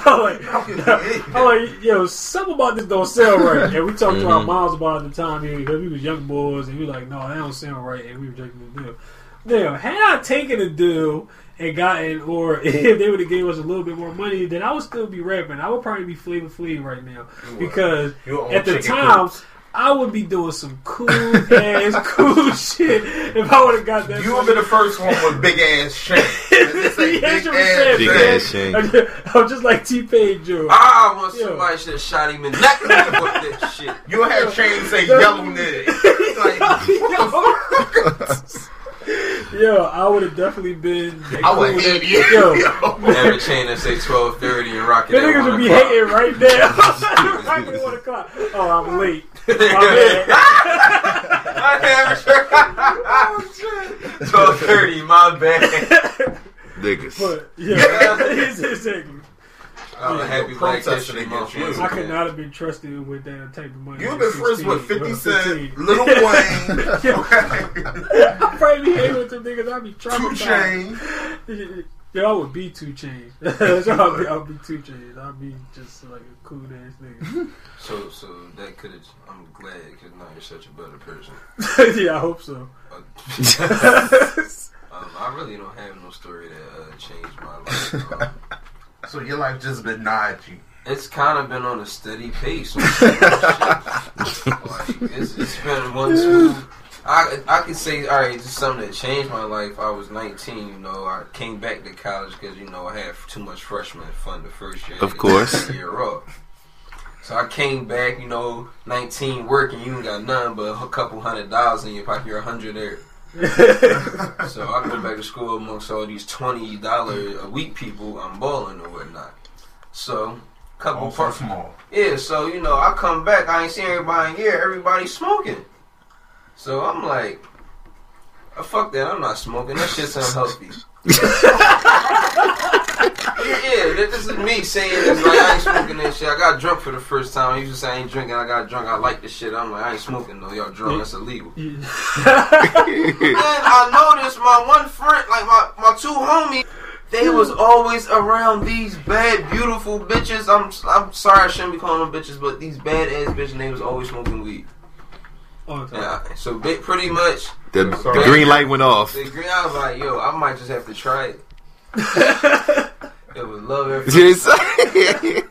I'm like, I'm like, yo, something about this don't sell right. And we talked mm-hmm. to our moms about it at the time because we was young boys, and we were like, no, that don't sound right, and we were rejecting the deal. Now, had I taken the deal and gotten, or if they would have gave us a little bit more money, then I would still be rapping. I would probably be Flavor Flav right now because at the time poops. I would be doing some cool ass cool shit if I would have got that. You would be the first one with big ass shit. I'm just like T-Pain Joe. I want Yo. somebody should have shot him in the neck with that shit. You have chains say yellow nigga. Like, what the fuck? Yo, I would have definitely been. Like, I would have yo. yo. Have a chain that say twelve thirty and rock it. The niggas would be o'clock. hating right now. Rock it at one o'clock. Oh, I'm late. My bad. I have sure. Oh shit. Twelve thirty. My bad. Niggas. But yeah, exactly. I'm yeah, happy black history month. I could not have been trusted with that type of money. You've been friends with fifty Cent, Lil Wayne. I probably be hating with them niggas. I'd be traumatized. two Chainz. Yeah, I would be two Chainz. I'll be, I'll be two Chainz. I'll be just like a cool ass nigga. So, so that could have. I'm glad because now you're such a better person. Yeah, I hope so. um, I really don't have no story that uh, changed my life. Um, So your life just been nigh to you. It's kind of been on a steady pace. Like, it's, it's been one, smooth. I I can say, all right, just something that changed my life. I was nineteen, you know. I came back to college because, you know, I had too much freshman fun the first year. Of course. Year off. So I came back, you know, nineteen working. You ain't got nothing but a couple hundred dollars in your pocket. You're a hundred there. So I go back to school amongst all these twenty dollar a week people. I'm balling or whatnot. So couple all small. Yeah. So you know, I come back. I ain't seen everybody in here. Everybody's smoking. So I'm like, oh, fuck that. I'm not smoking. That shit's unhealthy. Yeah, yeah. This is me saying this. Like I ain't smoking that shit. I got drunk for the first time. I used to say I ain't drinking. I got drunk. I like this shit. I'm like, I ain't smoking though. Y'all drunk. That's illegal. Yeah. And I noticed my one friend, like my, my two homies, they was always around these bad, beautiful bitches. I'm I'm sorry I shouldn't be calling them bitches, but these bad ass bitches, they was always smoking weed. Oh, okay. Yeah, so they, pretty much the bad, green light went off. The green, I was like, yo, I might just have to try it. It was love everything.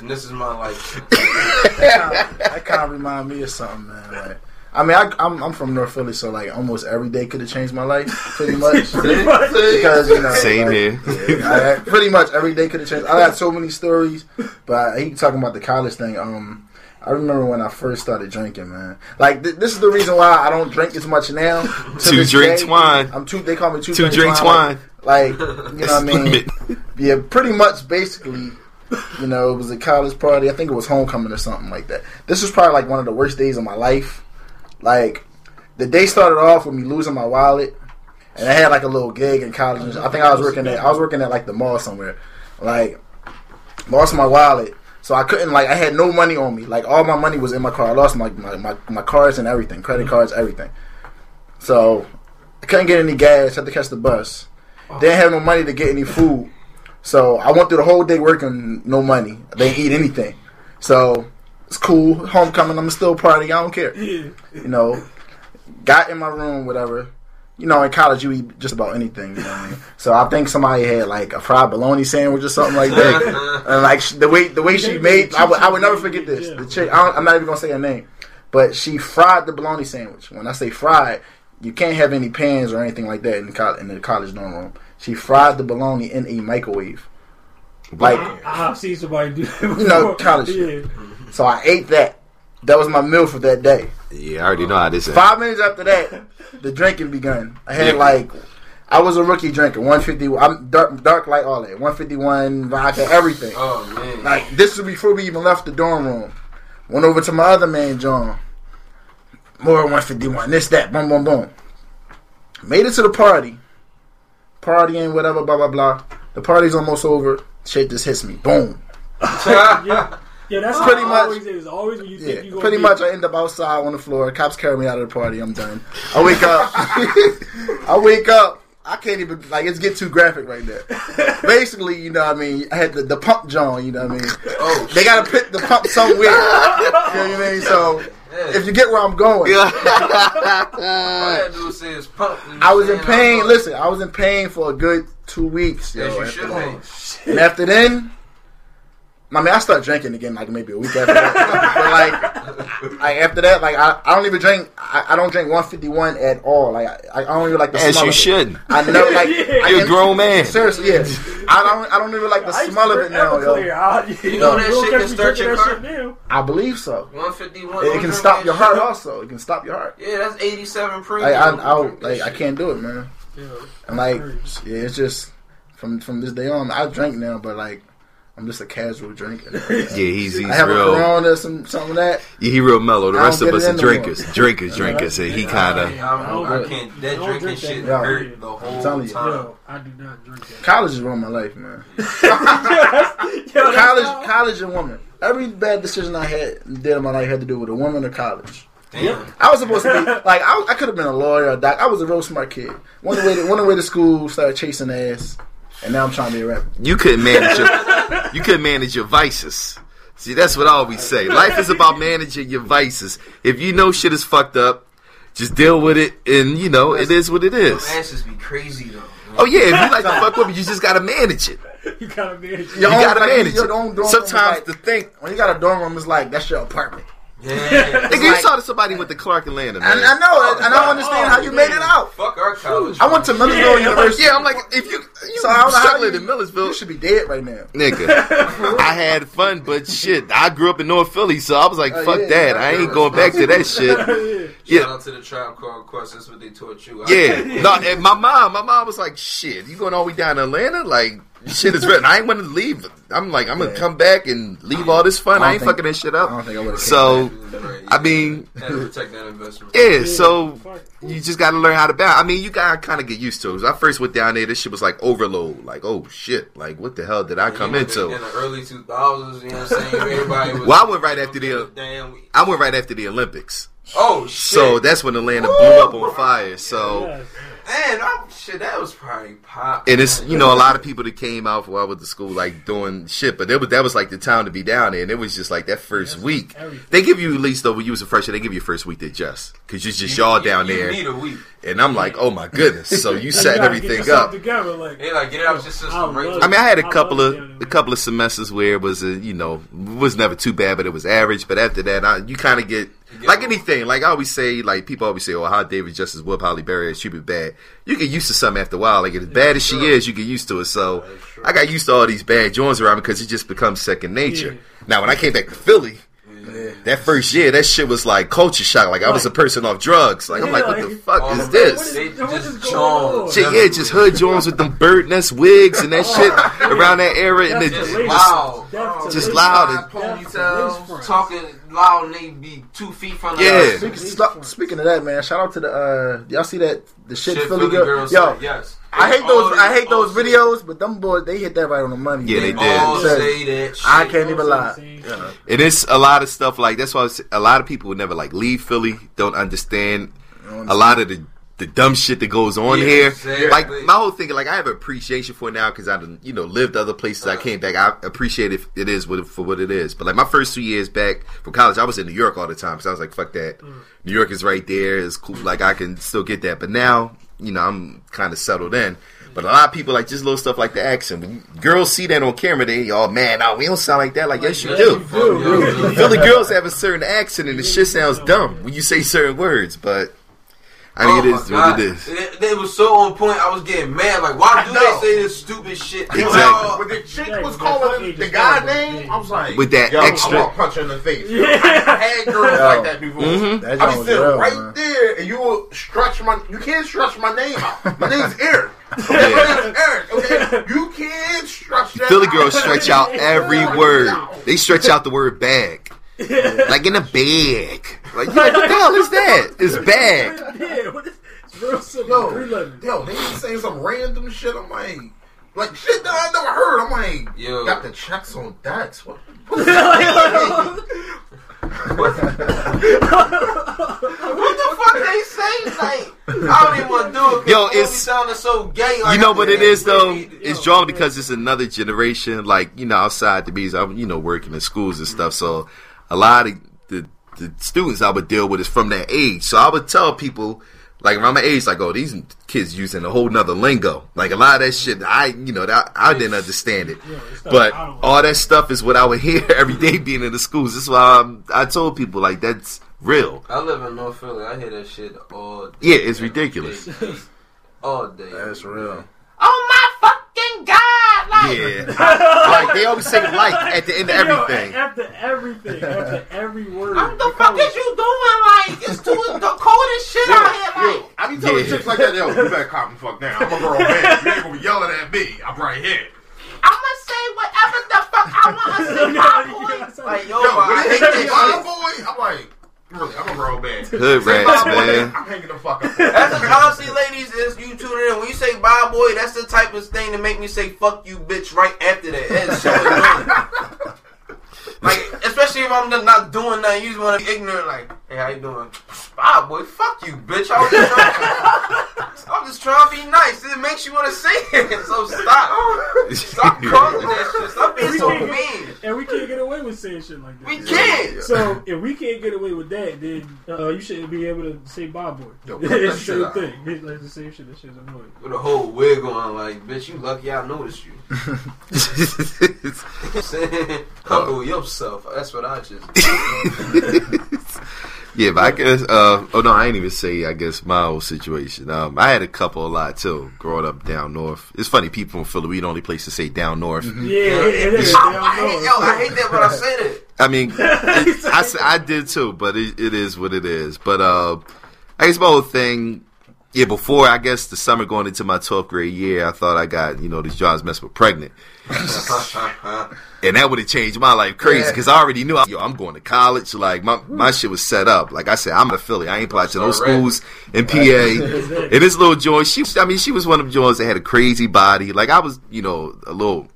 And this is my life. That kind of remind me of something, man. Like, I mean, I, I'm I'm from North Philly, so like almost every day could have changed my life, pretty much. pretty much. Because you know, same like, here. Yeah, I, pretty much every day could have changed. I got so many stories, but I hate talking about the college thing. Um, I remember when I first started drinking, man. Like th- this is the reason why I don't drink as much now. To two drink day, twine. I'm two. They call me two, two drink twine. Like, like you know what I mean? Yeah, pretty much, basically. You know, it was a college party. I think it was homecoming or something like that. This was probably like one of the worst days of my life. Like the day started off with me losing my wallet, and I had like a little gig in college. I think I was working at I was working at like the mall somewhere. Like lost my wallet. So I couldn't, like, I had no money on me. Like, all my money was in my car. I lost my, my, my, my cards and everything. Credit cards, everything. So I couldn't get any gas. Had to catch the bus. Wow. Didn't have no money to get any food. So I went through the whole day working, no money. I didn't eat anything. So it's cool. Homecoming, I'm still partying. I don't care. Yeah. You know, got in my room, whatever. You know, in college, you eat just about anything, you know what I mean? So I think somebody had, like, a fried bologna sandwich or something like that. And, like, the way the way she made, I would, I would never forget this. The chick, I don't, I'm not even going to say her name. But she fried the bologna sandwich. When I say fried, you can't have any pans or anything like that in the college, in the college dorm room. She fried the bologna in a microwave. Like, I've seen somebody do that before. You know, college shit. Yeah. So I ate that. That was my meal for that day. Yeah, I already know how this is. Five minutes after that, the drinking begun. I had yeah. like, I was a rookie drinker. one fifty, I'm dark, dark light, all that. one fifty-one, vodka, everything. Oh, man. Like, this was before we even left the dorm room. Went over to my other man, John. More one fifty-one, this, that, boom, boom, boom. Made it to the party. Partying, whatever, blah, blah, blah. The party's almost over. Shit just hits me. Boom. Yeah. Yeah, that's pretty much. Always is. Always when you think yeah, you pretty much, I end up outside on the floor. Cops carry me out of the party. I'm done. I wake up. I wake up. I can't even, like, it's get too graphic right there. Basically, you know what I mean? I had the, the pump John, you know what I mean? Oh, they got to put the pump somewhere. You know what I mean? So, if you get where I'm going. All I had to do is pump. I was in pain. Listen, I was in pain for a good two weeks. Yo, yes, you should be. And after then, I mean, I started drinking again, like, maybe a week after that. But, like, like, after that, like, I, I don't even drink, I, I don't drink one fifty-one at all. Like, I, I don't even like the yes, smell of it. Yes, you shouldn't. I know, like... yeah. You're a grown man. Seriously, yeah. I don't I don't even like the I smell of it now, yo. You know that shit can start your heart? I believe so. one fifty-one. It, it can stop your heart also. It can stop your heart. Yeah, that's eighty-seven premium. Like, I, I, like, I can't do it, man. Yeah. And, like, yeah, it's just, from, from this day on, I drink now, but, like, I'm just a casual drinker. You know? Yeah, he's, he's I have real. A Corona or some, something like that. Yeah, he real mellow. The rest of us are drinkers, drinkers, drinkers, and he kind of. I can't. That drinking shit hurt the whole time. Yo, I do not drink that. College has ruined my life, man. Yo, college, college, and woman. Every bad decision I had did in my life had to do with a woman or college. Damn. I was supposed to be like I, I could have been a lawyer, or a doc. I was a real smart kid. Went away, to, went away to school, started chasing ass. And now I'm trying to be a rapper. You couldn't manage your, you couldn't manage your vices. See, that's what I always say. Life is about managing your vices. If you know shit is fucked up, just deal with it, and you know it is what it is. Your asses be crazy though. Oh yeah, if you like to fuck with it, you just gotta manage it. You gotta manage it. You gotta manage it. Sometimes the thing when you got a dorm room is like that's your apartment. Yeah, nigga, like, you saw to somebody with the Clark Atlanta, man. I, I know, oh, and I don't understand oh, how you man. made it out. Fuck our college. I went to Millersville yeah, University. Yeah, I'm like, if you, you so I struggling in Millersville, you should be dead right now, nigga. I had fun, but shit, I grew up in North Philly, so I was like, oh, fuck yeah, that. I ain't going back to that shit. Yeah. Shout out to the Tribe Called Quest. That's what they taught you. I yeah, no, and my mom, my mom was like, shit, you going all the way down to Atlanta, like. Shit is real. I ain't want to leave. I'm like, I'm going to yeah. come back and leave all this fun. I, I ain't think, fucking that shit up. I don't think I would have So, right. I mean, protect that investment. Yeah, so you just got to learn how to balance. I mean, you got to kind of get used to it. When I first went down there, this shit was like overload. Like, oh, shit. Like, what the hell did I yeah, come into? In the early two thousands, you know what I'm saying? Everybody was well, I went right after the, damn I went right after the Olympics. Oh, shit. So that's when Atlanta Woo! blew up on fire. So... Yes. Man, I'm, shit, that was probably pop. And it's, you know, a lot of people that came out while I was at school, like, doing shit. But was, that was, like, the time to be down there. And it was just, like, that first That's week. Everything. They give you, at least, though, when you was a freshman, they give you a first week to adjust. Because it's just you, y'all down you, you there. You need a week. And I'm like, oh, my goodness. So you setting everything up. Together, like, yeah, like, get it out of your system. Right? I mean, I had a couple of a couple of semesters where it was, a, you know, it was never too bad, but it was average. But after that, I, you kind of get... Like anything, like I always say, like people always say, oh, how David Justice Wood, Holly Berry, she be bad. You get used to something after a while. Like, as bad as she is, you get used to it. So I got used to all these bad joints around me because it just becomes second nature. Yeah. Now, when I came back to Philly, Yeah. That first year, that shit was like culture shock. Like, right. I was a person off drugs. Like, yeah, I'm like, what like, the fuck oh, is this? They just Jones. Shit, yeah, just hood Jones with them bird nest wigs and that oh, shit man. Around that era. That's and it, just loud. That's just loud. Ponytails, talking loud, and they be two feet from the yeah. Speaking, stop, speaking of that, man, shout out to the, uh, y'all see that, the shit, shit Philly, Philly girl? girl Yo, said, yes. I hate those. I hate those videos, but them boys, they hit that right on the money. Yeah, man. They did. All say that shit. I can't even lie. Yeah. And it's a lot of stuff like that's why a lot of people would never like leave Philly. Don't understand a lot of the, the dumb shit that goes on yeah, here. Exactly. Like my whole thing, like I have appreciation for it now because I, you know, lived other places. Uh, I came back. I appreciate it. It is what, for what it is. But like my first two years back from college, I was in New York all the time because I was like, fuck that. Mm. New York is right there. It's cool. Like I can still get that. But now, you know, I'm kind of settled in. But a lot of people, like, just little stuff like the accent. When girls see that on camera, they all, man, no, we don't sound like that. Like, yes, you do. Philly girls have a certain accent, and the shit sounds dumb when you say certain words. But I mean, oh it is what it is. It, it was so on point, I was getting mad. Like, why do they say this stupid shit? Exactly. Uh, when the chick was calling the guy name, I was like, with that yo, extra. I want to punch her in the face. Yeah. I had girls yo. like that before. Mm-hmm. That I was sitting real, right man. there, and you will stretch my, you can't stretch my name out. My name's Eric. Okay, yeah. Eric, okay? You can't stretch that Philly out. Girls stretch out every word. They stretch out the word bag. Yeah. Like in a bag. Like, you know, what the hell is that? It's bag. Yeah, what is, it's real simple. Yo, yo, they just saying some random shit. I'm like, like shit that I never heard. I'm like, yo. Got the checks on decks. What? What the fuck they say? Like, I don't even want to do it. Yo, it's sounding so gay. Like, you know what it is though? Yo, it's drawn because it's another generation. Like, you know, outside the bees, I'm you know working in schools and stuff. So a lot of the, the students I would deal with is from that age. So I would tell people, like, around my age, like, oh, these kids using a whole nother lingo. Like, a lot of that shit, I, you know, that, I didn't understand it. Yeah, but all that stuff is what I would hear every day being in the schools. That's why I'm, I told people, like, that's real. I live in North Philly. I hear that shit all day. Yeah, it's ridiculous. All day. That's real. Oh, my fucking God. Like, yeah, like they always say, like at the end of everything. Yo, after everything, after every word. What the fuck is you doing? Like it's too the coldest shit yo, out here. Like yo, I be telling yeah. chicks like that. Yo, you better calm the fuck down. I'm a girl, man. You ain't gonna be yelling at me. I'm right here. I'm gonna say whatever the fuck I want to say, my boy. Like yo, yo I hate this my boy. I'm like. Really, I'm a real bad. Hood rats, man. I'm hanging the fuck up. That's the honestly, ladies, is you tuning in. When you say bye, boy, that's the type of thing to make me say fuck you, bitch, right after that. That's so annoying. Like, especially if I'm not doing nothing, you just want to be ignorant, like, hey, how you doing? Bye, boy, fuck you, bitch. I was just trying to, I'm just trying to be nice. It makes you want to say it, so stop. Stop calling that shit. Stop being so mean. And we can't get away with saying shit like that. We can't. So if we can't get away with that, then uh, you shouldn't be able to say bye, boy. Yo, it's the same thing. Bitch, like the same shit. That shit's annoying. With a whole wig on, like, bitch, you lucky I noticed you. Humble yourself. That's what I just. Yeah, but I guess, uh, oh no, I ain't even say, I guess, my old situation. Um, I had a couple a lot, too, growing up down north. It's funny, people in Philly, we the only place to say down north. Mm-hmm. Yeah, it is. I, I hate, yo, I hate that when I said it. I mean, it, I, I did, too, but it, it is what it is. But uh, I guess my whole thing, yeah, before, I guess, the summer going into my twelfth grade year, I thought I got, you know, these jobs messed with pregnant. And that would have changed my life crazy because yeah. I already knew I, yo, I'm going to college. Like, my, my shit was set up. Like I said, I'm a Philly. I ain't applied to no schools in P A. And this little joint, she, I mean, she was one of them joints that had a crazy body. Like, I was, you know, a little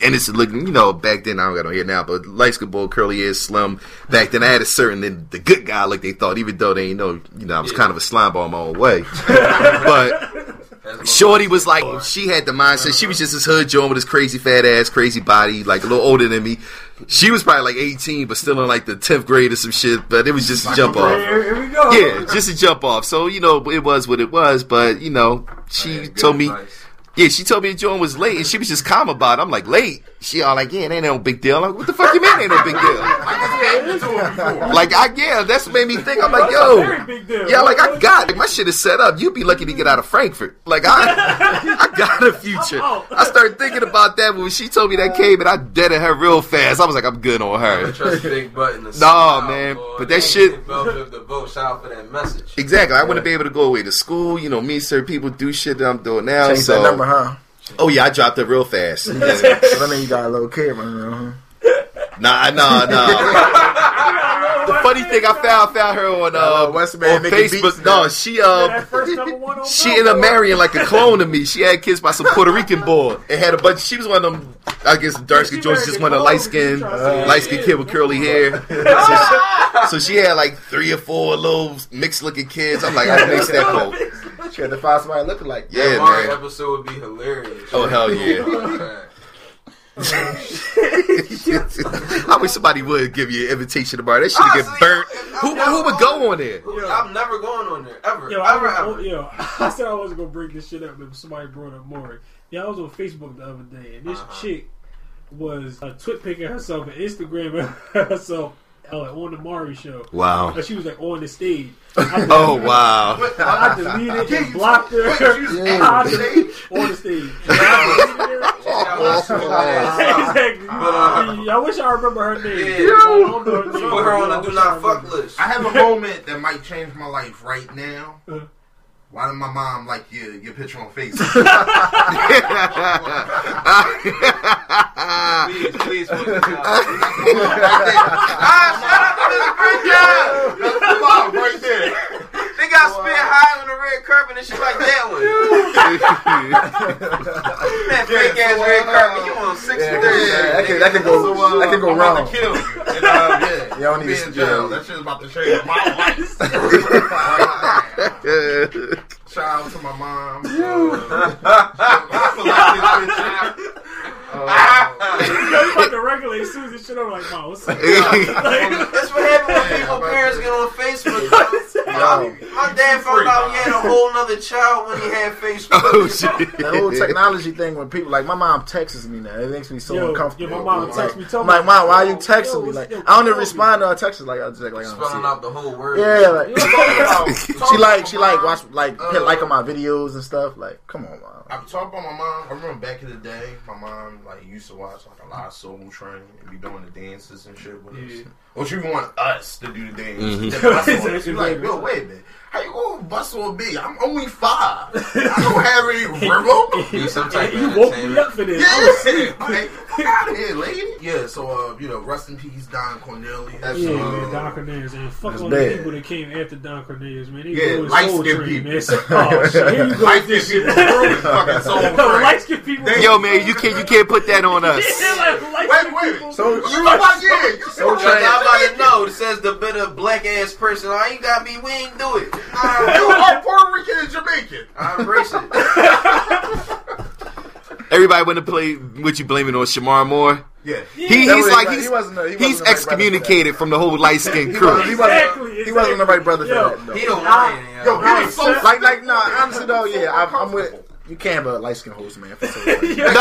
innocent looking. You know, back then, I don't got no hair now, but light skin, bold, curly hair, slim. Back then, I had a certain, the, the good guy look they thought, even though they ain't know, you know, I was yeah. kind of a slime ball my own way. But shorty was like, she had the mindset. She was just this hood joint with this crazy fat ass, crazy body, like a little older than me. She was probably like eighteen, but still in like the tenth grade or some shit. But it was just a jump off. Here we go. Yeah, just a jump off. So, you know, it was what it was. But, you know, she told me, Yeah, she told me the joint was late, and she was just calm about it. I'm like, late? She all like, yeah, it ain't no big deal. I'm like, what the fuck you mean ain't no big deal? Like, I, yeah, that's made me think. I'm like, yo, yeah, like, I got it. My shit is set up. You'd be lucky to get out of Frankfurt. Like, I I got a future. I started thinking about that when she told me that came, and I deaded her real fast. I was like, I'm good on her. No, man, but that shit. Exactly. I wouldn't be able to go away to school, you know, meet certain people, do shit that I'm doing now. Change so. That number, huh? Oh yeah, I dropped it real fast. Yeah. So I mean, you got a little kid right now, huh? Nah, nah, nah. The funny thing, I found found her on uh, West Man on Facebook. Beats, no, she uh, on she ended up marrying like a clone of me. She had kids by some Puerto Rican boy. It had a bunch. She was one of them. I guess dark skinned George just wanted a light skinned uh, light skinned kid with curly hair. So she, so she had like three or four little mixed looking kids. I'm like, I mixed that boat. She had to find somebody looking like that. Yeah, Martin man. Episode would be hilarious. Oh, right? Hell yeah. I wish somebody would give you an invitation to Martin. That shit would get burnt. Who, who would go on there? Yo, I'm never going on there. Ever. Yo, ever, I, ever. Yo, I said I wasn't going to bring this shit up, but somebody brought up Martin. Yeah, I was on Facebook the other day, and this uh-huh. chick was uh, twit-picking herself and Instagramming herself. Oh, like on the Mari show. Wow. Like she was like on the stage. Oh, wow. I deleted and blocked her. On the stage. Exactly. I wish I remember her name. Yeah. I don't know her name. Put her on the do not fuck list. I have a moment that might change my life right now. Uh-huh. Why did my mom like your, your picture on Facebook? please, please. Put this out. Ah, shout out to this great job. That's the mom right there. They got wow. spit high on the red carpet and shit like that one. That fake ass so red carpet. You on six yeah, three? Yeah, that can, that can go. So, uh, that can go wrong. Kill you. And, uh, yeah, y'all need to jail. That shit's about to change my life. Shout out to my mom. I feel like this bitch. You're about to regulate Susan shit. I'm like, no. That's what happened when people parents get on Facebook. My dad found out he had a whole nother child when he had Facebook. Oh, shit. That whole technology thing when people like my mom texts me now. It makes me so yo, uncomfortable. Yo, my mom like, texts me. Tell like, mom, why are you texting yo, me? Like, I don't even respond to her texts. Like, I just like, like, spelling out the whole word. Yeah, like she like she like watch like hit like on my videos and stuff. Like, come on, mom. I'm talking about my mom. I remember back in the day, my mom. Like used to watch like a lot of Soul Train and be doing the dances and shit with yeah. us. Or she want us to do the dances. Mm-hmm. She's like, yo, wait a minute. How you gonna bust on me? I'm only five. I don't have any remote. You yeah, woke me up for this. Yeah, like, get out of here, lady. Yeah, so uh, you know, rest in peace, Don Cornelius. That's, yeah, uh, man, Don Cornelius, and fuck all the people that came after Don Cornelius, man. They yeah, light skinned people. Man. So, oh shit, here you go. Light skinned people. Fucking Soul Train. Light skinned people. Yo, man, you can't you can't put that on us. Yeah, like, wait, wait. People. So you about to get Soul Train? I'm about to know. It says the bitter black ass person. I ain't got me. We ain't do it. Uh, you are Puerto Rican and Jamaican. I embrace it. Everybody want to play. What you blaming on Shamar Moore? Yeah, he, he's was, like he's he wasn't a, he he's wasn't excommunicated right from the whole light skinned crew. He wasn't exactly. he wasn't the right brother yo, for that. No. He don't mind. Yo, yo he was so like like nah. Honestly though, yeah, I'm, I'm with. You can't have a light skinned host, man. For so no, if you're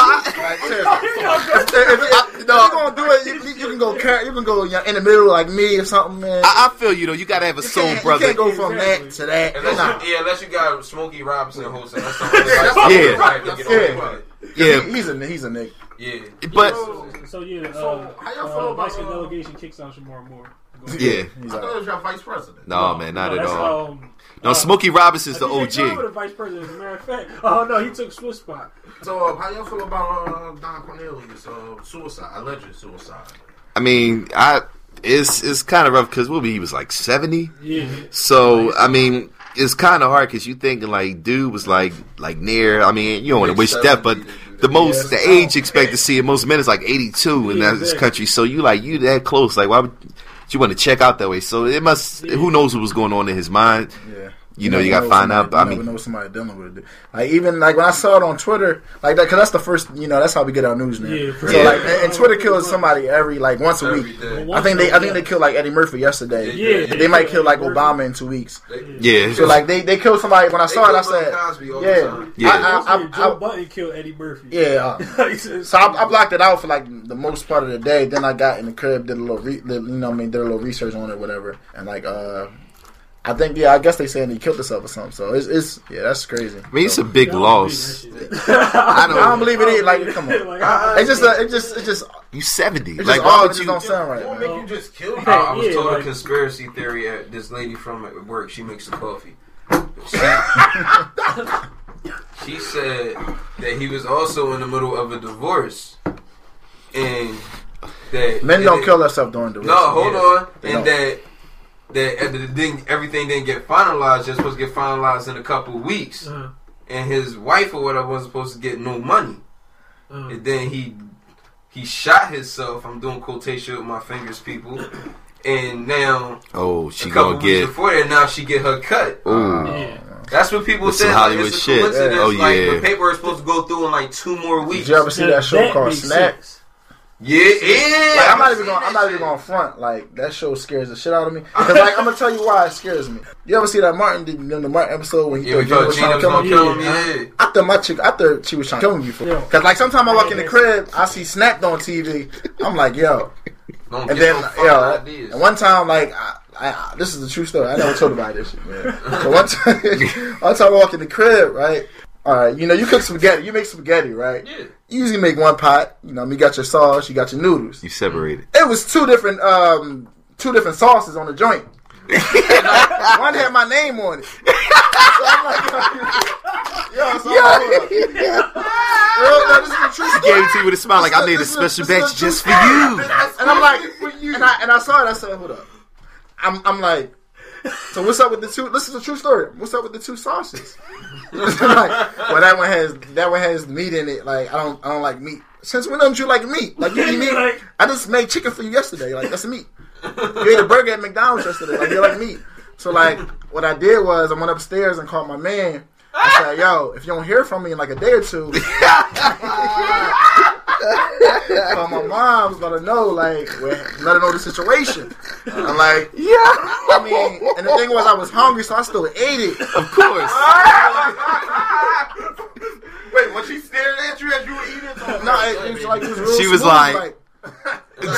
gonna do it, you, you can go. You can go in the middle like me or something, man. I, I feel you though. You gotta have a you soul brother. You can't go from exactly. that to that. Unless nah. you, yeah, unless you got Smokey Robinson hosting. That's something. Yeah, right. That's yeah. yeah. He, he's a he's a nigga. Yeah, but so, so yeah. Uh, so how y'all feel uh, about the delegation kicks out Shamar Moore? Yeah, I thought it was your vice president. No, no man, not no, at all. Um, no, uh, Smokey Robinson's the O G. The vice president, as a matter of fact. Oh no, he took Swiss spot. So, uh, how y'all feel about uh, Don Cornelius' uh, suicide, alleged suicide? I mean, I it's it's kind of rough because we'll be he was like seventy. Yeah. So I mean, it's kind of hard because you think like dude was like like near. I mean, you don't want to wish death, but. The most, yeah, the age expected to see in most men is like eighty-two in yeah, this exactly. country. So you like you that close? Like why would you want to check out that way? So it must. Yeah. Who knows what was going on in his mind? Yeah. You, you know, you got to find somebody, out. You I mean, know somebody dealing with it. Like, even, like, when I saw it on Twitter, like, that, because that's the first, you know, that's how we get our news now. Yeah, so, yeah. like, and, and Twitter kills somebody every, like, once a every week. Day. I think they I think they killed, like, Eddie Murphy yesterday. Yeah. yeah. They might kill, like, Obama in two weeks. Yeah. yeah. So, like, they, they killed somebody. When I saw it, I said, yeah. yeah. I, I, I, I, Joe Biden killed Eddie Murphy. Yeah. Uh, so, I, I blocked it out for, like, the most part of the day. Then I got in the crib, did a little, re- you know what I mean, did a little research on it, whatever. And, like, uh... I think, yeah, I guess they saying he killed himself or something. So it's, it's yeah, that's crazy. I mean, it's so, a big loss. I don't, I don't believe it is. Like, come on, like, I, it's just, uh, it just, it just. You seventy, like, all just don't sound right. What make you just kill? Hey, I was yeah, told like, a conspiracy theory. Uh, this lady from at work, she makes the coffee. She, she said that he was also in the middle of a divorce, and that men don't kill themselves during divorce. No, hold on, and that. That everything didn't get finalized. Just supposed to get finalized in a couple of weeks, uh-huh. and his wife or whatever wasn't supposed to get no money. Uh-huh. And then he he shot himself. I'm doing quotation with my fingers, people. And now, oh, she gonna get before that. Now she get her cut. Ooh. Yeah. That's what people said. Like, it's a shit. coincidence. Oh, like yeah. the paper is supposed to go through in like two more weeks. Did you ever see that show that called Snacks? Yeah, yeah. Like, I'm not even gonna, I'm not even gonna front. Like, that show scares the shit out of me. Cause like, I'm gonna tell you why it scares me. You ever see that Martin did the Martin episode when he yeah, thought was Gina was trying to kill me? Yeah. I thought my chick, I thought she was trying to kill me before. Yeah. Cause like sometimes I walk in the crib, I see Snapped on T V. I'm like, yo. Don't and then, no yo. And one time, like, I, I, this is the true story. I never told about this shit, man. So one time, one time I walk in the crib, right? All right, you know, you cook spaghetti. You make spaghetti, right? Yeah. You usually make one pot. You know, I mean, you got your sauce, you got your noodles. You separate it. It was two different um, two different sauces on the joint. One had my name on it. So I'm like, yo, so I'm yo, this is the truth. He gave it to you with a smile, like, I made a special batch just for you. And I'm like, and I, and I saw it, I said, hold up. I'm, I'm like... So what's up with the two? This is a true story. What's up with the two sauces? Like, well, that one has that one has meat in it. Like, I don't I don't like meat. Since when don't you like meat? Like, you eat meat. Like, I just made chicken for you yesterday. Like, that's meat. You ate a burger at McDonald's yesterday. Like, you like meat. So like, what I did was I went upstairs and called my man. I said, yo, if you don't hear from me in like a day or two. So my mom's gonna know, like, well, let her know the situation. I'm like, yeah. I mean, and the thing was, I was hungry, so I still ate it. Of course. Wait, when she stared at you as you were eating, something? No, it, it was like it was real. She was like, like,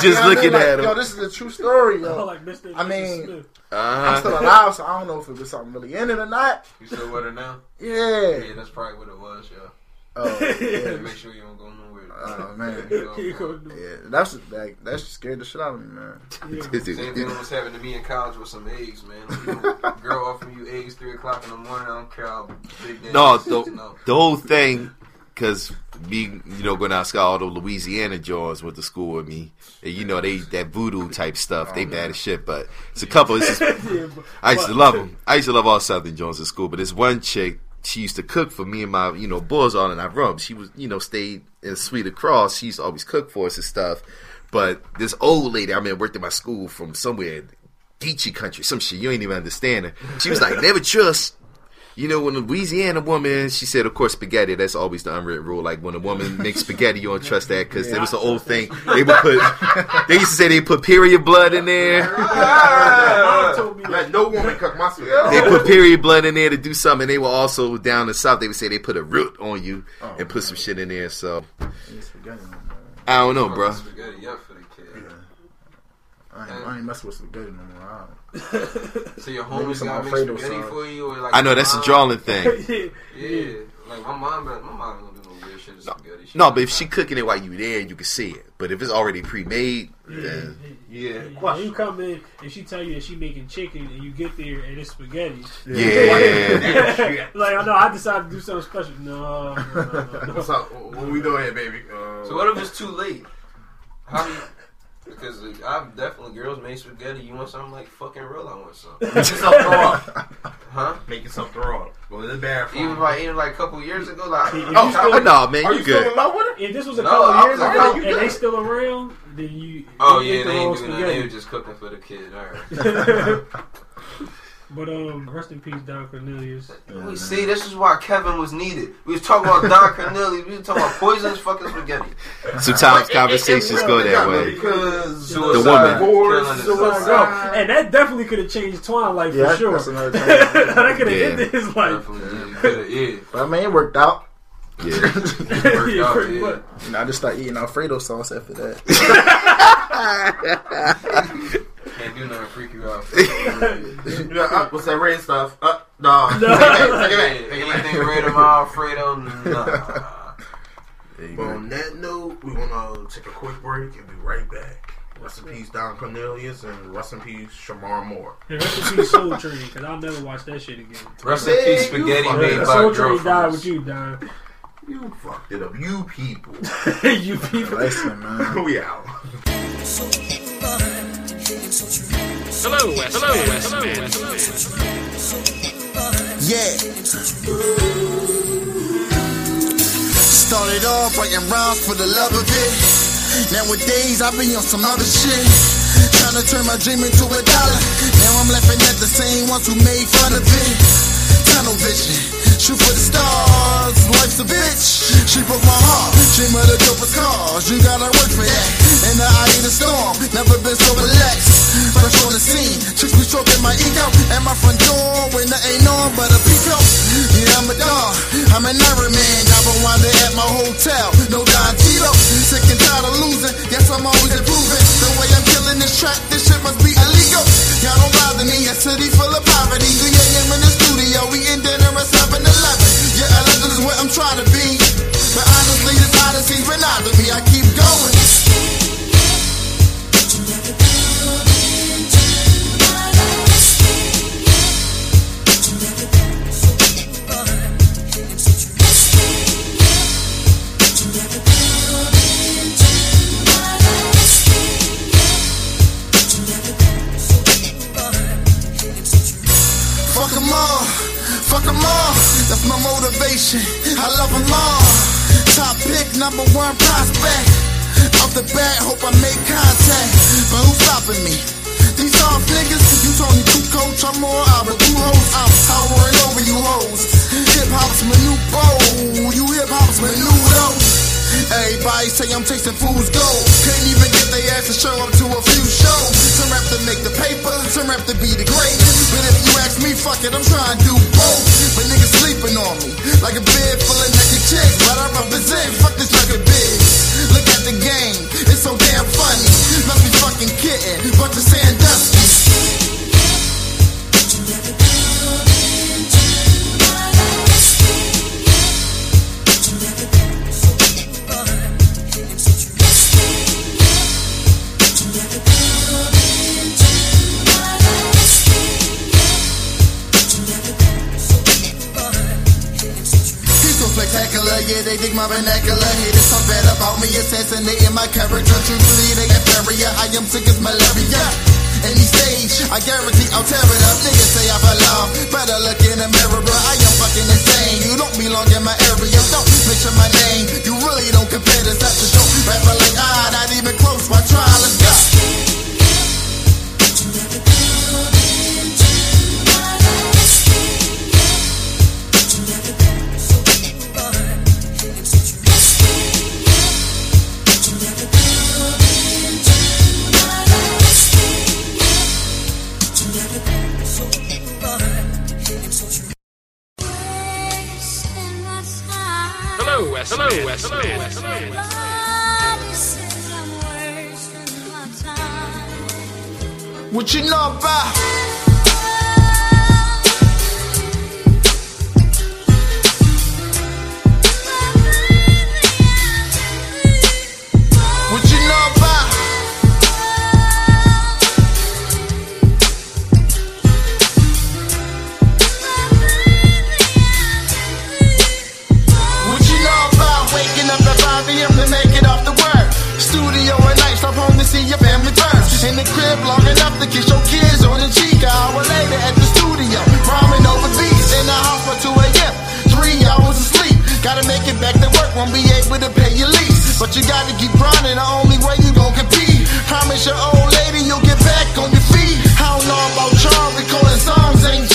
just you know, looking like, at him. Yo, this is a true story, yo. Like Mister I mean, uh-huh. I'm still alive, so I don't know if it was something really in it or not. You still with her now? Yeah. Yeah, that's probably what it was, yo. Oh, yeah. Make sure you don't go nowhere. Oh man, yeah, that's like that scared the shit out of me, man. Yeah. Same thing was happening to me in college with some eggs, man. Like, you know, girl offering you eggs three o'clock in the morning. I don't care how big that no, is. No, the, the whole thing, because me, you know, going out to scout all the Louisiana Johns went to school with me, and you know they that voodoo type stuff. They bad as shit, but it's a couple. It's just, I used to love them. I used to love all Southern Johns at school, but this one chick. She used to cook for me and my, you know, boys all in our room. She was, you know, stayed in Sweet Across. She used to always cook for us and stuff. But this old lady, I mean, worked at my school from somewhere, Geechee country, some shit. You ain't even understand her. She was like, never trust. You know, when a Louisiana woman, she said, of course, spaghetti, that's always the unwritten rule. Like, when a woman makes spaghetti, you don't trust that because yeah, it was an old thing. They would put, they used to say they put period blood in there. Let no woman cook my spaghetti. They put period blood in there to do something. And they were also down the south, they would say they put a root on you oh, and put man. some shit in there. So, I don't know, bro. I ain't, I ain't messing with spaghetti no more. So your homies got to make spaghetti for you? Or like I know, that's mom? a drawing thing. yeah. yeah. Like, my mom, my mom don't do no weird shit with no, spaghetti. She no, but if she cooking it while you there, you can see it. But if it's already pre-made, yeah. then... Yeah. yeah. yeah. You come in and she tell you that she making chicken and you get there and it's spaghetti. Yeah. yeah. Like, I know, I decided to do something special. No, no, no, no. What's up? What we doing here, baby? Uh, so what if it's too late? How do you... Because like, I've definitely girls made spaghetti. You want something like fucking real? I want something. Make yourself throw up, huh? Make yourself throw up. Go to the bathroom. Even like even like a couple years ago, like oh, oh still, no, man, you, are you good? Still in love with her? If this was a no, couple years like, ago, and good. They still around, then you. Oh yeah, they ain't doing that. They were just cooking for the kid. All right. But um, rest in peace, Don Cornelius. Yeah, we see, this is why Kevin was needed. We was talking about Don Cornelius. We was talking about poisonous fucking spaghetti. Sometimes conversations it, it, it go that way. Because the woman, boards, suicide. And that definitely could have changed Twan's life yeah, for sure. That could have yeah. ended his life. Definitely. Yeah, but I mean, it worked out. Yeah, yeah out, pretty yeah. And I just start eating Alfredo sauce after that. Can't do nothing to freak you out. uh, what's that red stuff? Uh, no. no. Take it back. Take it back. Anything red of Alfredo? Nah. But go. On that note, we're going to take a quick break and be right back. Rest in peace, Don Cornelius, and rest in peace, Shamar Moore. Yeah, rest in peace, Soul Train, because I'll never watch that shit again. Rest in peace, spaghetti made by Soul Train died with you, Don. You fucked it up. You people. You people. Listen, man. We out. Hello, Wes. Hello, Wes. Hello, Wes. Yeah. Started off writing rhymes for the love of it. Nowadays, I've been on some other shit. Trying to turn my dream into a dollar. Now I'm laughing at the same ones who made fun of it. Tunnel vision, shoot for the stars. Life's a bitch, she broke my heart. Dream of the dopest cars, you gotta work for that. In the eye of the storm, never been so relaxed. Fresh on the scene, tricks me stroking my ego. At my front door, when there ain't on but a pico. Yeah, I'm a dog, I'm an Iron Man. I've been wandering at my hotel, no Don Tito. Sick and tired of losing, guess I'm always improving. The way I'm killing this track, this shit must be illegal. Y'all don't bother me, a city full of poverty. You hear him in the studio, we in dinner at seven eleven. Yeah, eleven is what I'm trying to be. But honestly, this odyssey's been out of me, I keep going. Fuck 'em all, that's my motivation, I love 'em all. Top pick, number one prospect. Off the bat, hope I make contact. But who's stopping me? These all niggas, you told me two coach, I'm more out with two hoes. I'm towering over you hoes. Hip-hop's my new bowl, you hip-hop's my new hoes. Everybody say I'm chasing fool's gold. Can't even get their ass to show up to a few shows. Some rap to make the paper, some rap to be the greatest. But if you ask me, fuck it, I'm trying to do both. But niggas sleeping on me, like a bed full of naked chicks. But I represent, fuck this record bitch. Look at the game, it's so damn funny. Must be fucking kidding, bunch of Sandusky. Yeah, they dig my vernacular. Haters talk bad about me, assassinating my character. Truthfully, they inferior. I am sick as malaria. Any stage, I guarantee I'll tear it up. Niggas say I fell off, better look in the mirror. I am fucking insane. You don't belong in my area. Don't mention my name. You really don't compare this up to show. Rapper like I, not even close. My trial is God. Hello, Wes. Hello, Wes. Hello, Wes. What you know about? What you know about? Your family first. In the crib long enough to kiss your kids on the cheek. An hour later at the studio, rhyming over beats. In the house for two a.m. Three hours of sleep. Gotta make it back to work, won't be able to pay your lease. But you gotta keep grinding, the only way you gon' compete. Promise your old lady you'll get back on your feet. I don't know about charm, recording songs ain't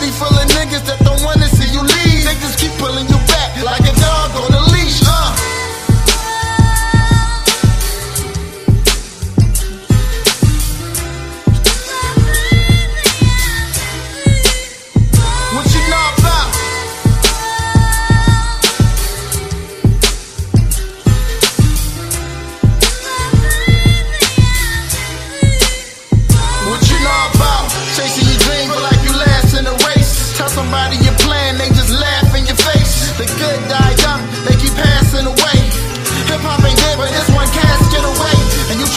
city full of niggas that don't wanna see you leave. They just keep pulling you back like a dog on a leash, uh.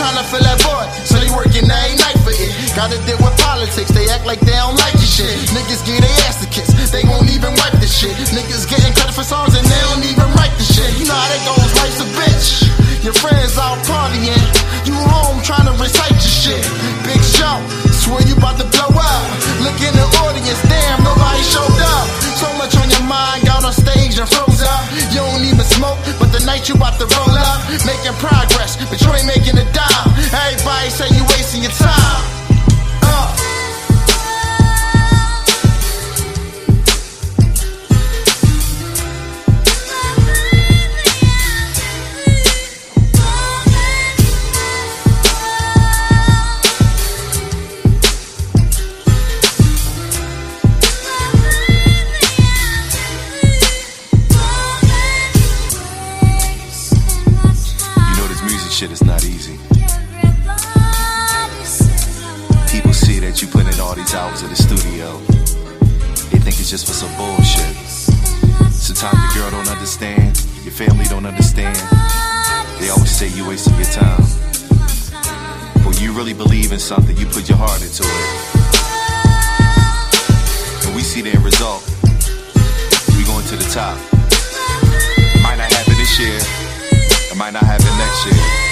Tryna fill that void, so they working day night for it. Gotta deal with politics, they act like they don't like your shit. Niggas get their ass to kiss, they won't even wipe this shit. Niggas getting credit for songs and they don't even write the shit. You know how that goes, life's a bitch. Your friends out partying, you home trying to recite your shit. Big show, swear you about to blow up. Look in the audience, damn, nobody showed up. So much on your mind, got on stage and froze up. You don't even smoke, but the night you about to roll up. Making progress, but you ain't making a dime. Everybody say you wasting your time. Uh. Just for some bullshit. Sometimes the girl don't understand, your family don't understand. They always say you wasting your time. But when you really believe in something, you put your heart into it. And we see the end result. We going to the top. It might not happen this year, it might not happen next year.